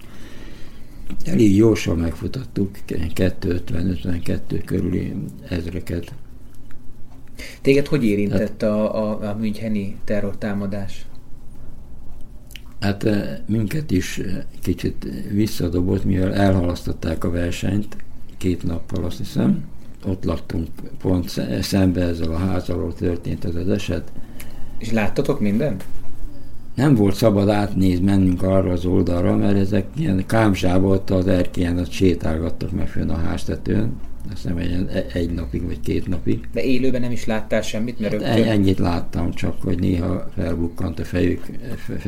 elég jósan megfutattuk, kettő ötven ötvenkettő körüli ezreket. Téged hogy érintett hát, a, a, a müncheni terrortámadás? Hát minket is kicsit visszadobott, mivel elhalasztották a versenyt két nappal, azt hiszem. Ott laktunk pont szembe ezzel a házalról történt ez az eset. És láttatok mindent? Nem volt szabad átnézni, mennünk arra az oldalra, mert ezek ilyen kámzsába ott az erkélyen, ott sétálgattak meg fönn a háztetőn. Azt nem egy, egy napig, vagy két napig. De élőben nem is láttál semmit? Mert hát rögtön... Ennyit láttam csak, hogy néha felbukkant a fejük,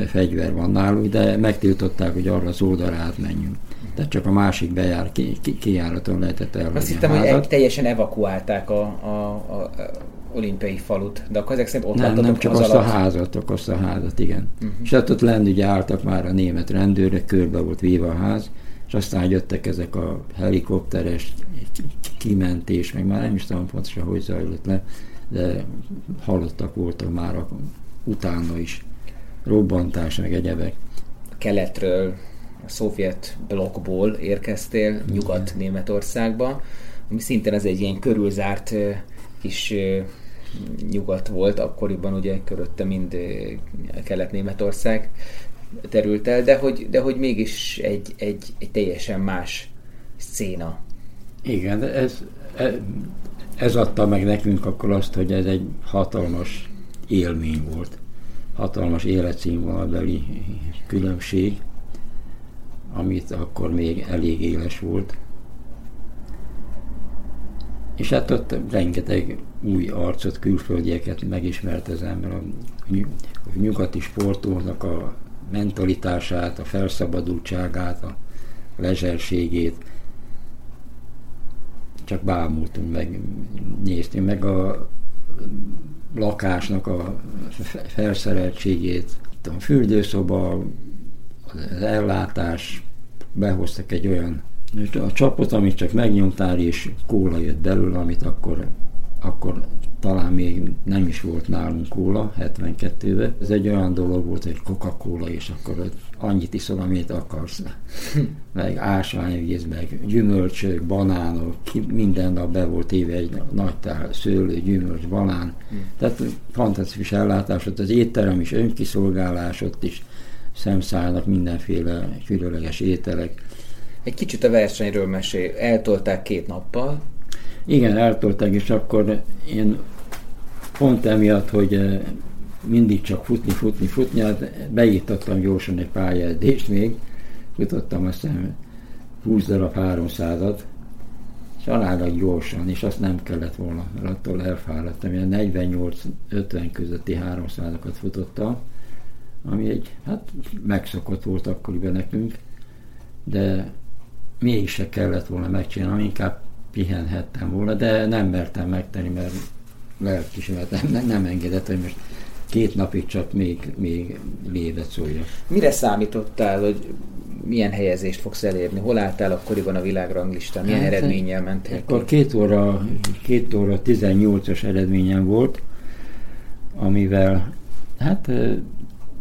fegyver van náluk, de megtiltották, hogy arra az oldalra átmenjünk. Tehát csak a másik bejár, ki, ki, kijáraton lehetett elvenni. Azt hittem, házat. Hogy teljesen evakuálták a, a, a olimpiai falut, de akkor ezek szerint ott nem, nem csak az azt alatt. a házat, azt a házat, igen. Uh-huh. És ott, ott lenn ugye álltak már a német rendőrök, körbe volt véve a ház, és aztán jöttek ezek a helikopteres kimentés, meg már nem is tudom pontosan, hogy zajlott le, de halottak voltak már a, utána is. Robbantás, meg egyebek. Keletről, a szovjet blokkból érkeztél Nyugat-Németországba, ami szintén ez egy ilyen körülzárt kis nyugat volt, akkoriban ugye körötte mind Kelet-Németország terült el, de hogy, de hogy mégis egy, egy, egy teljesen más szcéna. Igen, ez, ez adta meg nekünk akkor azt, hogy ez egy hatalmas élmény volt, hatalmas életszínvonalbeli különbség, amit akkor még elég éles volt. És hát ott rengeteg új arcot, külföldieket megismert az ember, a nyugati sportolóknak a mentalitását, a felszabadultságát, a lezserségét. Csak bámultunk meg, néztünk meg a lakásnak a felszereltségét. A fürdőszoba, az ellátás, behoztak egy olyan a csapot, amit csak megnyomtál, és kóla jött belőle, amit akkor, akkor talán még nem is volt nálunk kóla, hetvenkettőben. Ez egy olyan dolog volt, hogy Coca-Cola, és akkor annyit iszol, amit akarsz. Meg ásványvíz, meg gyümölcsök, banánok, minden nap be volt éve egy nagy tál szőlő, gyümölcs, banán. Tehát fantasztikus ellátás volt, az étterem is, önkiszolgálás, ott is szemszállnak mindenféle különleges ételek. Egy kicsit a versenyről mesél. Eltolták két nappal. Igen, eltolták, és akkor én pont emiatt, hogy mindig csak futni, futni, futni, hát beírtattam gyorsan egy pályaedzést még, futottam aztán húsz darab háromszázat, és alálag gyorsan, és azt nem kellett volna, mert attól elfáradtam. Ilyen negyvennyolc ötven közötti háromszázakat futottam, ami egy, hát megszokott volt akkoriban nekünk, de mégis se kellett volna megcsinálni, inkább pihenhettem volna, de nem mertem megtenni, mert lelkismeretem nem, nem engedett, hogy most két napig csak még, még lévet szóljak. Mire számítottál, hogy milyen helyezést fogsz elérni? Hol álltál akkoriban a világranglistán? Milyen hát, eredménnyel mentél? Akkor két óra, két óra tizennyolcas eredményem volt, amivel hát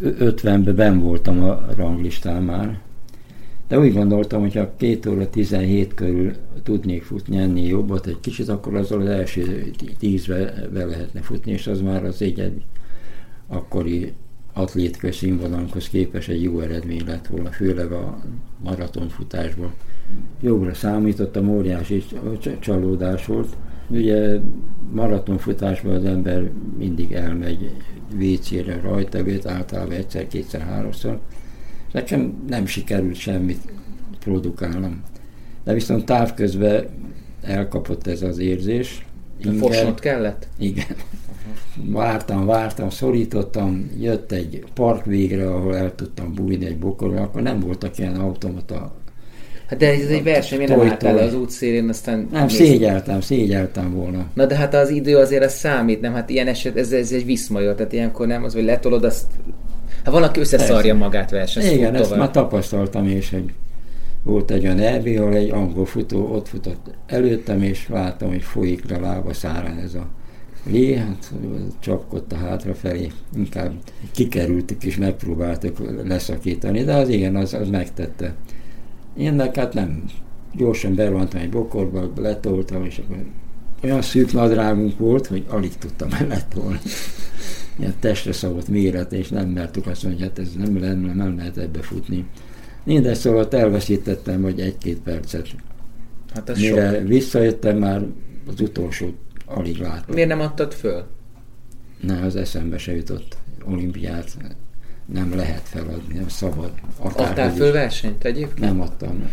ötvenben benn voltam a ranglistán már. De úgy gondoltam, hogy ha két óra tizenhét körül tudnék futni ennél jobbat egy kicsit, akkor azzal az első tízbe be lehetne futni, és az már az egy, egy akkori atlétikai színvonalunkhoz képest egy jó eredmény lett volna, főleg a maratonfutásban. Jobbra számítottam, óriási csalódás volt. Ugye maratonfutásban az ember mindig elmegy vécére rajta, általában egyszer, kétszer, háromszor. Nekem nem sikerült semmit produkálnom. De viszont távközben elkapott ez az érzés. Forsnod kellett? Igen. Vártam, vártam, szorítottam, jött egy park végre, ahol el tudtam bújni egy bokorra, akkor nem voltak ilyen automata. Hát de ez egy verseny, miért nem álltál az útszélén, aztán... Nem, nézd. szégyeltem, szégyeltem volna. Na de hát az idő azért az számít, nem? Hát ilyen eset, ez, ez egy viszmajor, tehát ilyenkor nem az, hogy letolod, azt... Ha van, aki összeszarja ez, magát versenyt. Igen, ezt tovább. Már tapasztaltam, és egy, volt egy olyan é bé, ahol egy angol futó ott futott előttem, és láttam, hogy folyik le lába szárán ez a lé, hát csapkodta hátrafelé. Inkább kikerültük, és megpróbáltuk leszakítani, de az igen, az, az megtette. Én meg hát nem. Gyorsan bervantam egy bokorba, letoltam, és akkor olyan szűk nadrágunk volt, hogy alig tudtam el letolni. Ilyen testre szabott méret, és nem mertük azt mondani, hogy hát ez nem lehet, nem lehet ebbe futni. Mindegy, szóval elveszítettem, hogy egy-két percet. Hát ez mire sok. Visszajöttem, már az utolsót alig láttam. Miért nem adtad föl? Nem, az eszembe se jutott. Olimpiát nem lehet feladni, nem szabad. Akárhogy adtál föl versenyt egyébként? Nem adtam.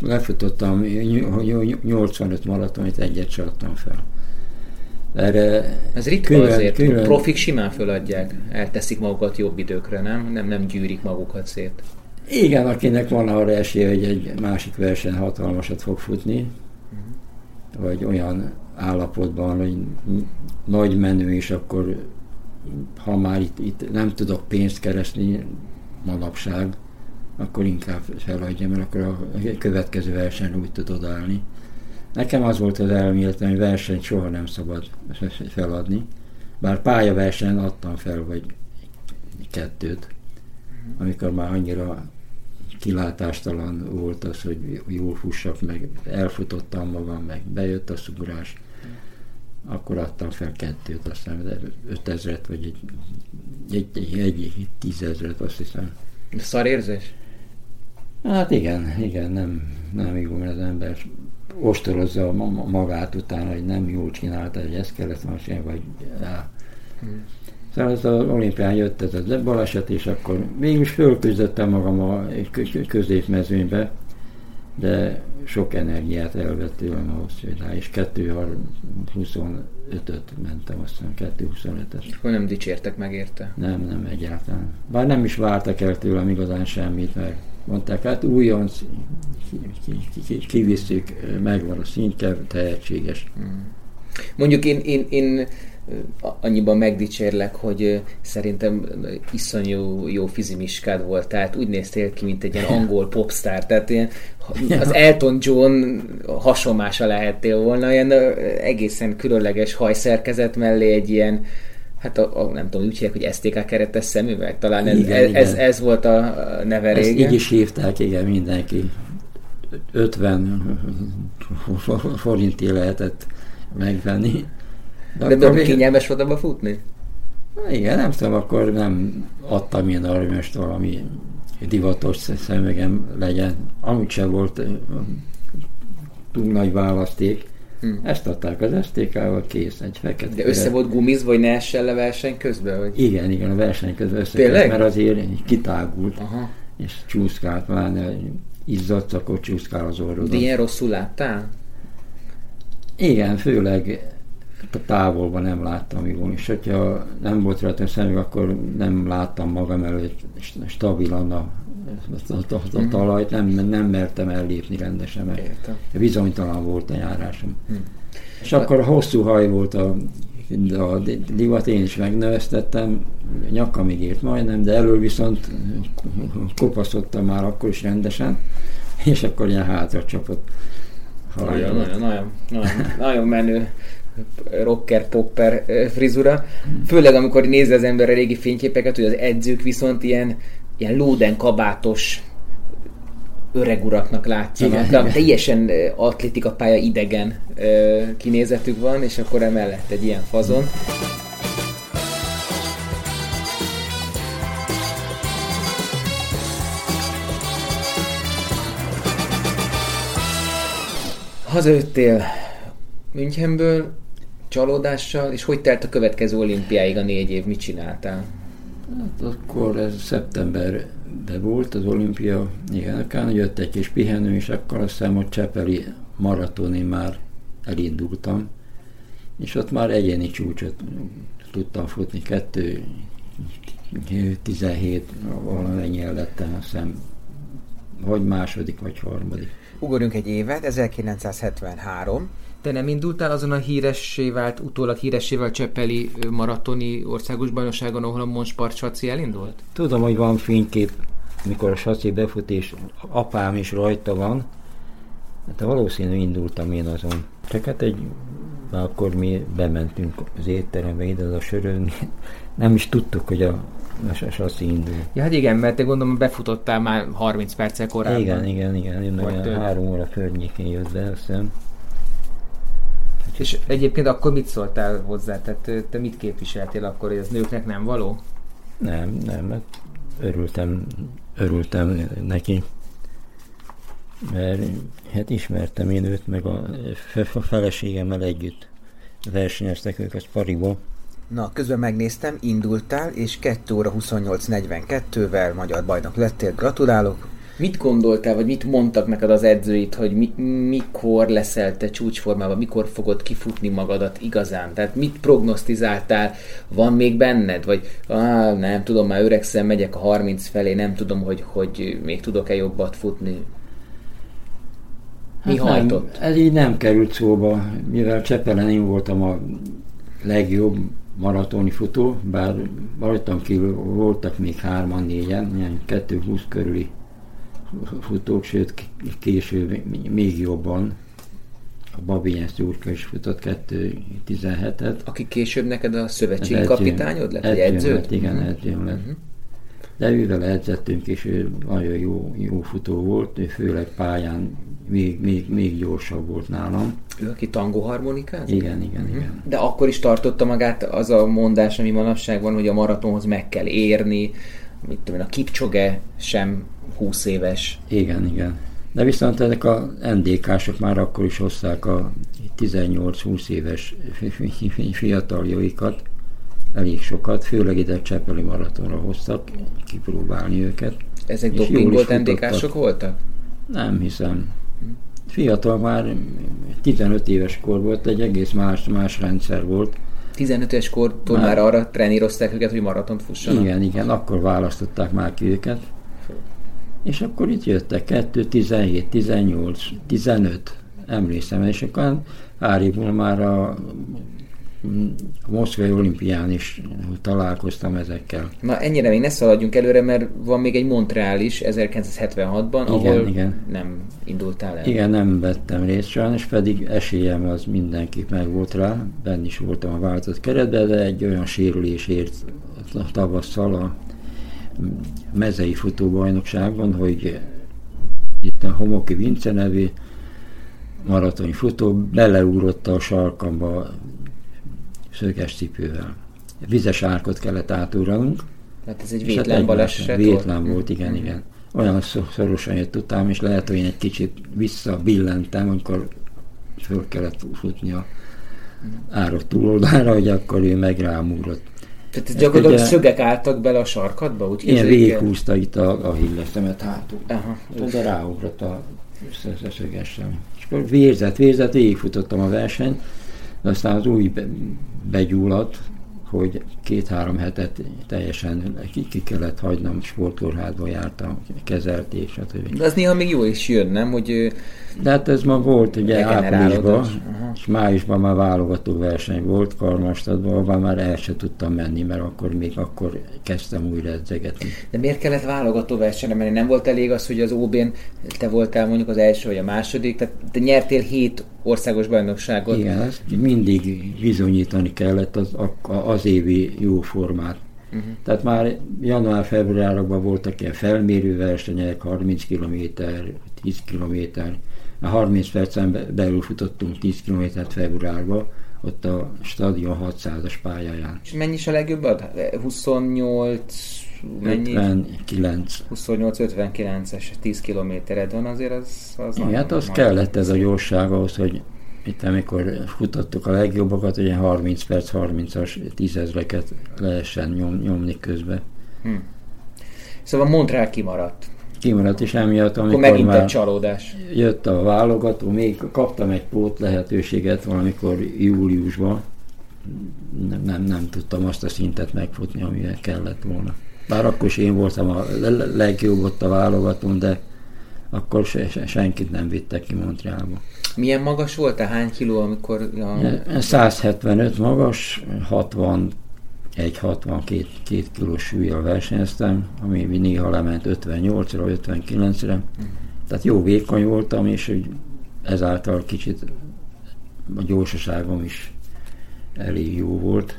Lefutottam nyolcvanöt maratont, egyet se adtam fel. Erre ez ritka külön, azért, külön... profik simán föladják, elteszik magukat jobb időkre, nem? Nem, nem gyűrik magukat szét. Igen, akinek van arra esélye, hogy egy másik verseny hatalmasat fog futni, uh-huh. vagy olyan állapotban, hogy nagy menő, és akkor ha már itt, itt nem tudok pénzt keresni manapság, akkor inkább feladja, mert akkor a következő verseny úgy tudod állni. Nekem az volt az elméletem, hogy versenyt soha nem szabad feladni, bár pályaversenyen adtam fel, vagy kettőt, amikor már annyira kilátástalan volt az, hogy jól fussak, meg elfutottam magam, meg bejött a szugrás, akkor adtam fel kettőt, aztán ötezret, vagy egy, egy, egy, egy tízezret, azt hiszem. Szar érzés? Hát igen, igen, nem, nem jó, mert az ember ostorozza magát utána, hogy nem jól csinálta, hogy ezt kellett most vagy rá. Hmm. Szóval az olimpián jött ez a baleset, és akkor mégis fölküzdöttem magam a középmezőnybe, de sok energiát elvett tőlem ahhoz, hogy rá, és kettő huszonötöt mentem, aztán kettő huszonötöt. Akkor nem dicsértek meg érte? Nem, nem, egyáltalán. Bár nem is vártak el tőlem igazán semmit, mert mondták, hát újonc, kivisszük, megvan a szintje, tehetséges. Mondjuk én, én, én annyiban megdicsérlek, hogy szerintem iszonyú jó fizimiskád volt, tehát úgy néztél ki, mint egy ilyen angol popstar, tehát ilyen, az Elton John hasonmása lehettél volna, ilyen egészen különleges hajszerkezet mellé egy ilyen, hát a, a, nem tudom, úgy hívják, hogy es zé té ká keretes szemüveg, talán ez, igen, ez, igen. ez, ez volt a neve régen. Ezt így is hívták, igen, mindenki. ötven forinti lehetett megvenni. De, de nem kényelmes volt abba futni? Igen, nem tudom, akkor nem adtam én arra, hogy most valami divatos szemüvegem legyen. Amúgy sem volt túl nagy választék. Hmm. Ezt adták az es zé té ká-val, kész, egy fekete. De össze volt gumizva, hogy ne essen le verseny közben? Vagy? Igen, igen, a verseny közben összekölt, mert azért kitágult, aha. és csúszkált már, izzadt, akkor csúszkál az orrodon. De ilyen rosszul láttál? Igen, főleg a távolban nem láttam jól, és hogyha nem volt rajta szemüveg, akkor nem láttam magam előtt stabilan a, a, a, a talajt, nem, nem mertem ellépni rendesen, mert értem. Bizonytalan volt a járásom. Hm. És akkor a hosszú haj volt a, a divat, én is megnövesztettem, nyakamig ért majdnem, de elől viszont kopaszottam már akkor is rendesen, és akkor ilyen hátra csapott. Nagyon, nagyon, nagyon, nagyon, nagyon menő. Rocker-popper frizura. Főleg, amikor nézi az ember a régi fényképeket, hogy az edzők viszont ilyen, ilyen lóden kabátos öreguraknak látszanak. Igen, teljesen atlétikapálya idegen kinézetük van, és akkor emellett egy ilyen fazon. Hazajöttél Münchenből, csalódással, és hogy telt a következő olimpiáig a négy év, mit csináltál? Hát akkor ez szeptemberben volt az olimpia, igen, akár jött egy kis pihenő, és akkor azt hiszem a csepeli maratoni már elindultam, és ott már egyéni csúcsot tudtam futni, kettő tizenhét, valamennyien lettem, azt hiszem, vagy második, vagy harmadik. Ugorjunk egy évet, ezerkilencszázhetvenhárom. Te nem indultál azon a híressé vált, utólag híressé vált csepeli maratoni országos bajnokságon, ahol a Monspart Saci elindult? Tudom, hogy van fénykép, mikor a Saci befut, és apám is rajta van. Hát valószínű indultam én azon. Csak hát egy de akkor mi bementünk az étterembe, ide az a sörön, nem is tudtuk, hogy a Sassi indul. Ja, hát igen, mert te gondolom befutottál már harminc perccel korábban. Igen, igen, igen, igen, három óra környékén jött be, aztán. És egyébként akkor mit szóltál hozzá? Tehát te mit képviseltél akkor, hogy ez nőknek nem való? Nem, nem, örültem, örültem neki. Mert hát ismertem én őt, meg a feleségemmel együtt versenyeztek ők a pariból. Na, közben megnéztem, indultál, és kettő óra huszonnyolc negyvenkettővel magyar bajnok lettél, gratulálok! Mit gondoltál, vagy mit mondtak neked az edzőid, hogy mi, mikor leszel te csúcsformában, mikor fogod kifutni magadat igazán? Tehát mit prognosztizáltál, van még benned? Vagy á, nem tudom, már öregszem, megyek a harminc felé, nem tudom, hogy, hogy még tudok-e jobbat futni? Mi hát hajtott? Nem, ez így nem került szóba, mivel Csepelen én voltam a legjobb maratoni futó, bár rajtam kívül voltak még hárman, négyen, ilyen kettő húsz körüli futók, sőt később még jobban. A Babinyen Szurka is futott kettő tizenhetet. Aki később neked a szövetségi kapitányod lett? Egy edződ? Igen, edzőm lett. Uh-huh. De ővel edzettünk, és ő nagyon jó, jó futó volt, ő főleg pályán még, még, még gyorsabb volt nálam. Ő, aki tangóharmonikáz? Igen, igen, uh-huh. igen. De akkor is tartotta magát az a mondás, ami manapság van, hogy a maratonhoz meg kell érni, mit tudom én, a Kipchoge sem húsz éves. Igen, igen. De viszont ezek a en dé ká-sok már akkor is hozták a tizennyolc-húsz éves fiataljaikat, elég sokat, főleg ide a Csepeli maratonra hoztak kipróbálni őket. Ezek dopingolt en dé ká-sok voltak? Nem hiszem. Fiatal már, tizenöt éves kor volt, egy egész más, más rendszer volt. tizenöt éves kortól már, már arra trenírozták őket, hogy maratont fussanak? Igen, igen, akkor választották már ki őket. És akkor itt jöttek kettő, tizenhét, tizennyolc, tizenöt, emlékszem, és akkor Áribul már a Moszkvai Olimpián is találkoztam ezekkel. Na ennyire még ne szaladjunk előre, mert van még egy Montreal is ezerkilencszázhetvenhatban, igen, ahol igen. nem indultál el. Igen, nem vettem részt sajnos, pedig esélyem az mindenképp meg volt rá, benn is voltam a váltott keretben, de egy olyan sérülés ért a tavasszal a mezei futóbajnokságban, hogy itt a Homoki Vince nevű maratoni futó beleugrott a sarkamba szöges cipővel. Vizes árkot kellett átugranunk. Hát ez egy vétlen hát baleset volt? Vétlen volt, igen, mm-hmm. igen. Olyan szorosan jött után, és lehet, hogy én egy kicsit visszabillentem, amikor föl kellett futni a árok túloldára, hogy akkor ő megrámúrott. Tehát ez gyakorlatilag ugye, szögek álltak bele a sarkadba? Úgy én véghúzta itt a, a hilleszemet hátul. De ráugrott a szögesem. És akkor vérzett, vérzett, végigfutottam a versenyt. De aztán az új begyulladt, hogy két-három hetet teljesen ki kellett hagynom, sportkórházba jártam, kezelték, stb. De az néha még jó is jön, nem? Hogy de hát ez ma volt, ugye áprilisban, és májusban már válogató verseny volt Kormastadban, abban már el se tudtam menni, mert akkor még akkor kezdtem újra edzegetni. De miért kellett válogató versenyre menni? Nem volt elég az, hogy az ó bén te voltál mondjuk az első vagy a második, tehát te nyertél hét országos bajnokságot. Igen, mindig bizonyítani kellett az, az évi jó formát. Uh-huh. Tehát már január-februárokban voltak ilyen felmérő versenyek, harminc kilométer, tíz kilométer. harminc percen belül futottunk tíz kilométert februárban, ott a stadion hatszázas pályáján. És mennyi is a legjobb? huszonnyolc ötvenkilenc. huszonnyolc ötvenkilences tíz kilométered van, azért az... az ja, hát az kellett ez a gyorság ahhoz, hogy itt amikor futottuk a legjobbakat, ugye harminc perc, harmincas tízezreket lehessen nyom, nyomni közben. Hm. Szóval Montreal kimaradt. Kimaradt, és emiatt, amikor akkor megint már egy csalódás. Jött a válogató, még kaptam egy pót lehetőséget valamikor júliusban, nem, nem, nem tudtam azt a szintet megfutni, amire kellett volna. Bár akkor is én voltam a legjobb ott a válogatón, de akkor se, se, senkit nem vittek ki Montrealba. Milyen magas volt? Hány kiló, amikor... A... száz hetvenöt magas, hatvanegy-hatvankét kilós súllyal versenyeztem, ami néha lement ötvennyolcra, ötvenkilencre. Tehát jó vékony voltam, és ezáltal kicsit a gyorsaságom is elég jó volt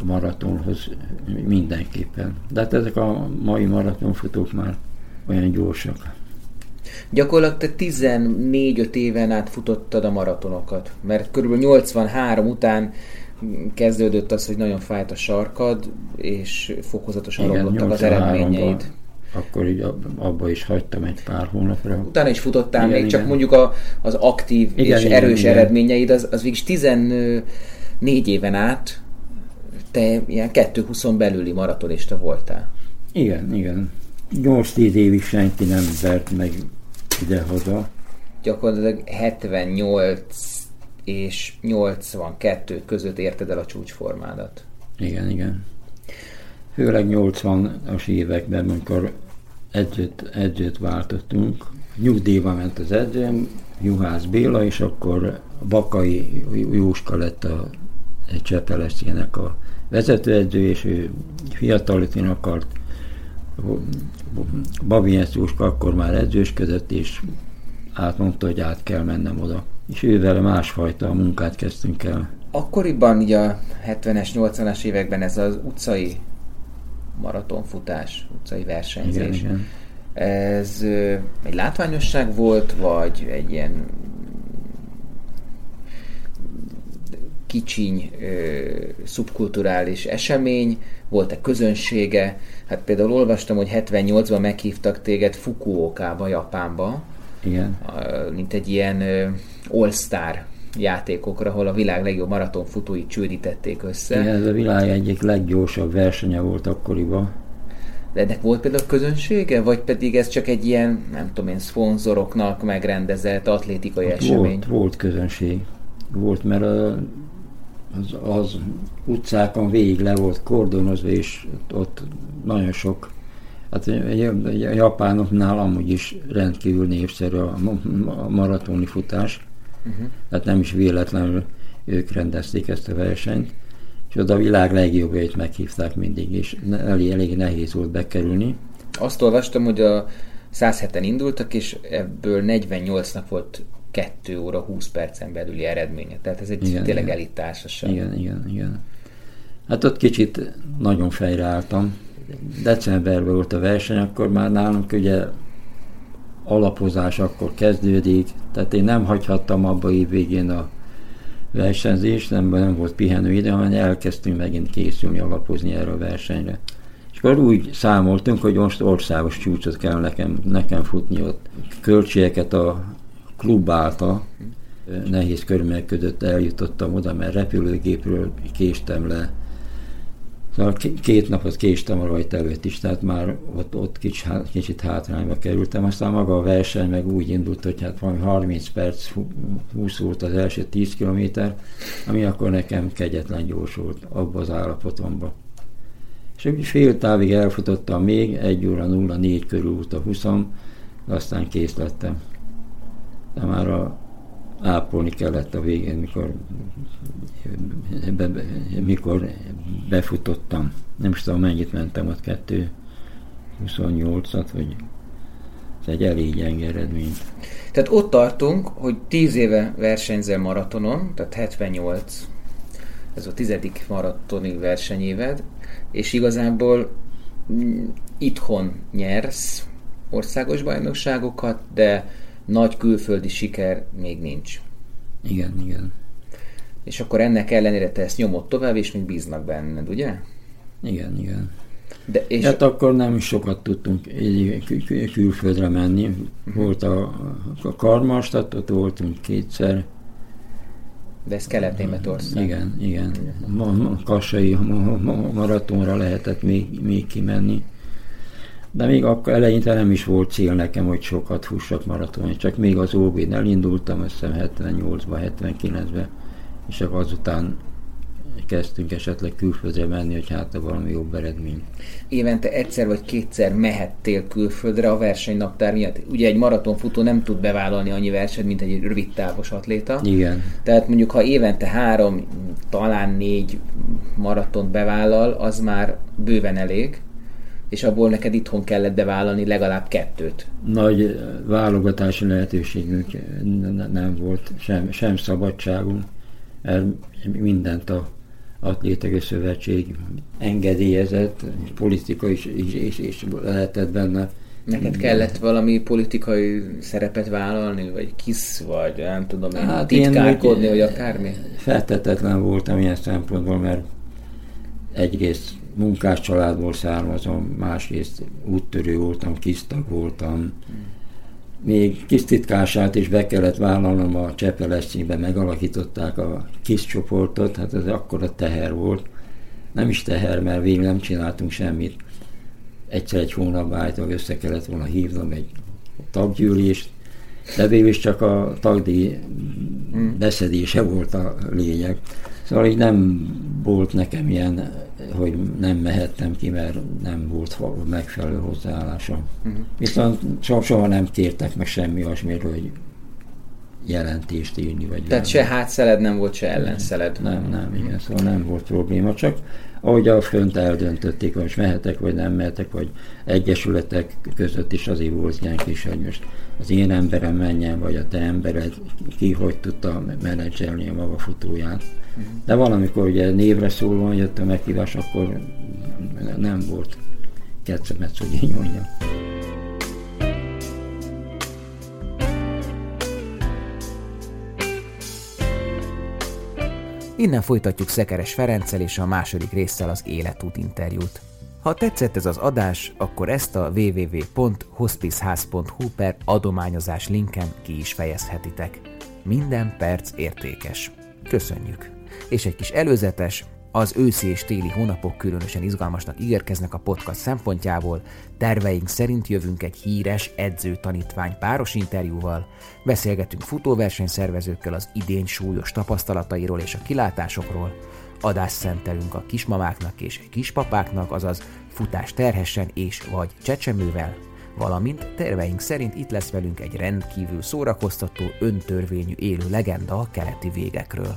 a maratonhoz mindenképpen. De hát ezek a mai maratonfutók már olyan gyorsak. Gyakorlatilag tizennégy-öt éven át futottad a maratonokat, mert körülbelül nyolcvanhárom után kezdődött az, hogy nagyon fájt a sarkad, és fokozatosan romlottak az eredményeid. Akkor így abba is hagytam egy pár hónapra. Utána is futottál, igen, még igen. Csak mondjuk a, az aktív igen, és igen, erős igen. eredményeid, az, az végig tizennégy éven át te ilyen kettő-húszon belüli maratonista voltál. Igen, igen. nyolc-tíz évig senki nem vert meg ide-haza. Gyakorlatilag hetvennyolc és nyolcvankettő között érted el a csúcsformádat. Igen, igen. Főleg nyolcvanas években, amikor edzőt, edzőt váltottunk. Nyugdíjba ment az edzőm, Juhász Béla, és akkor Bakai Jóska lett a Csepeleszének a vezetőedző, és ő fiatalítani akart. Babinec Jóska akkor már edzősködött, és átmondta, hogy át kell mennem oda. És ővel másfajta munkát kezdtünk el. Akkoriban így a hetvenes, nyolcvanas években ez az utcai maratonfutás, utcai versenyzés. Igen, igen. Ez ö, egy látványosság volt, vagy egy ilyen kicsiny, ö, szubkulturális esemény? Volt-e közönsége? Hát például olvastam, hogy hetvennyolcban meghívtak téged Fukuokába, Japánba. Igen. A, mint egy ilyen ö, all-star játékokra, ahol a világ legjobb maratonfutói csődítették össze. Igen, ez a világ egyik leggyorsabb versenye volt akkoriban. De ennek volt például közönsége? Vagy pedig ez csak egy ilyen, nem tudom én, szponzoroknak megrendezett atlétikai hát esemény? Volt, volt közönség. Volt, mert az, az utcákon végig le volt kordonozva, és ott nagyon sok. Hát a japánoknál amúgy is rendkívül népszerű a maratoni futás. Uh-huh. Tehát nem is véletlenül ők rendezték ezt a versenyt, és oda a világ legjobbjait meghívták mindig, és elég, elég nehéz volt bekerülni. Azt olvastam, hogy a száz heten indultak, és ebből negyvennyolcnak volt kettő óra húsz percen belüli eredménye, tehát ez egy igen, tényleg elit társaság. Igen, igen, igen. Hát ott kicsit nagyon fejreálltam. Decemberben volt a verseny, akkor már nálunk ugye alapozás akkor kezdődik, tehát én nem hagyhattam abba év végén a versenyzést, nem, nem volt pihenő ide, hanem elkezdtünk megint készülni, alapozni erre a versenyre. És akkor úgy számoltunk, hogy most országos csúcsot kell nekem, nekem futni ott. Költségeket a klub által, nehéz körülmények között eljutottam oda, mert repülőgépről késtem le. Szóval két napot késtem a rajt előtt is, tehát már ott, ott kicsit, kicsit hátrányba kerültem. Aztán maga a verseny meg úgy indult, hogy hát valami harminc perc, húsz volt az első tíz kilométer, ami akkor nekem kegyetlen gyors volt abban az állapotomban. És úgy fél távig elfutottam még, egy óra nulla négy körül volt a húsz, de aztán kész lettem. De már a, ápolni kellett a végén, mikor, be, be, mikor befutottam. Nem is tudom, mennyit mentem ott, kettő huszonnyolcat, vagy ez egy elég gyenge eredmény. Tehát ott tartunk, hogy tíz éve versenyzel maratonon, tehát hetvennyolc, ez a tizedik maratoni versenyéved, és igazából itthon nyersz országos bajnokságokat, de nagy külföldi siker még nincs. Igen, igen. És akkor ennek ellenére te ezt nyomod tovább, és még bíznak benned, ugye? Igen, igen. De és... hát akkor nem is sokat tudtunk kül- kül- külföldre menni. Volt a, a Kormastadium, ott voltunk kétszer. De ez Kelet-Németország. Igen, igen. A kassai maratonra lehetett még, még kimenni. De még akkor eleinte nem is volt cél nekem, hogy sokat fussak maratoni, csak még az ó bén elindultam, azt hiszem hetvennyolcba, hetvenkilencbe, és akkor azután kezdtünk esetleg külföldre menni, hogy hát valami jobb eredmény. Évente egyszer vagy kétszer mehettél külföldre a versenynaptár miatt. Ugye egy maratonfutó nem tud bevállalni annyi versenyt, mint egy rövidtávos atléta. Igen. Tehát mondjuk, ha évente három, talán négy maratont bevállal, az már bőven elég. és abból neked itthon kellett bevállalni legalább kettőt. Nagy válogatási lehetőségünk nem volt, sem, sem szabadságunk, mindent a Atlétikai Szövetség engedélyezett, politika is, is, is, is lehetett benne. Neked kellett valami politikai szerepet vállalni, vagy KISZ, vagy nem tudom én, hát titkárkodni, én vagy akármi? Feltetetlen voltam ilyen szempontból, mert egyrészt munkás családból származom, másrészt úttörő voltam, KISZ tag voltam. Még KISZ titkását is be kellett vállalnom, a Csepel-Eszékben megalakították a KISZ csoportot, hát ez akkora teher volt. Nem is teher, mert végül nem csináltunk semmit. Egyszer egy hónapban állítólag össze kellett volna hívnom egy taggyűlést, de végül is csak a tagdíj beszedése volt a lényeg. Szóval így nem volt nekem ilyen, hogy nem mehettem ki, mert nem volt megfelelő hozzáállásom. Uh-huh. Viszont so- soha nem kértek meg semmi olyasmiről, hogy jelentést írni. Vagy tehát se hátszeled nem volt, se ellenszeled. Nem, nem, igen, szóval nem volt probléma, csak ahogy a fönt eldöntötték, hogy most mehetek, vagy nem mehetek, vagy egyesületek között is azért volt ilyen kis, hogy most az én emberem menjen, vagy a te embered, ki hogy tudta menedzselni a maga futóját. De valamikor ugye névre szólóan jött a meghívás, akkor nem volt ketszemec, hogy így mondjam. Innen folytatjuk Szekeres Ferenccel és a második résszel az Életút interjút. Ha tetszett ez az adás, akkor ezt a double-u double-u double-u pont hospiceház pont hu per adományozás linken ki is fejezhetitek. Minden perc értékes. Köszönjük! És egy kis előzetes, az őszi és téli hónapok különösen izgalmasnak ígérkeznek a podcast szempontjából, terveink szerint jövünk egy híres edző-tanítvány páros interjúval, beszélgetünk futóversenyszervezőkkel az idén súlyos tapasztalatairól és a kilátásokról, adást szentelünk a kismamáknak és kispapáknak, azaz futás terhesen és vagy csecsemővel, valamint terveink szerint itt lesz velünk egy rendkívül szórakoztató, öntörvényű élő legenda a keleti végekről.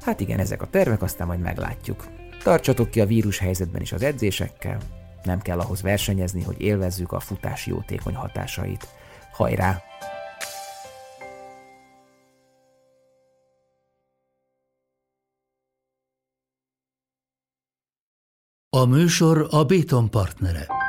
Hát igen, ezek a tervek, aztán majd meglátjuk. Tartsatok ki a vírushelyzetben is az edzésekkel, nem kell ahhoz versenyezni, hogy élvezzük a futás jótékony hatásait. Hajrá! A műsor a Béton partnere.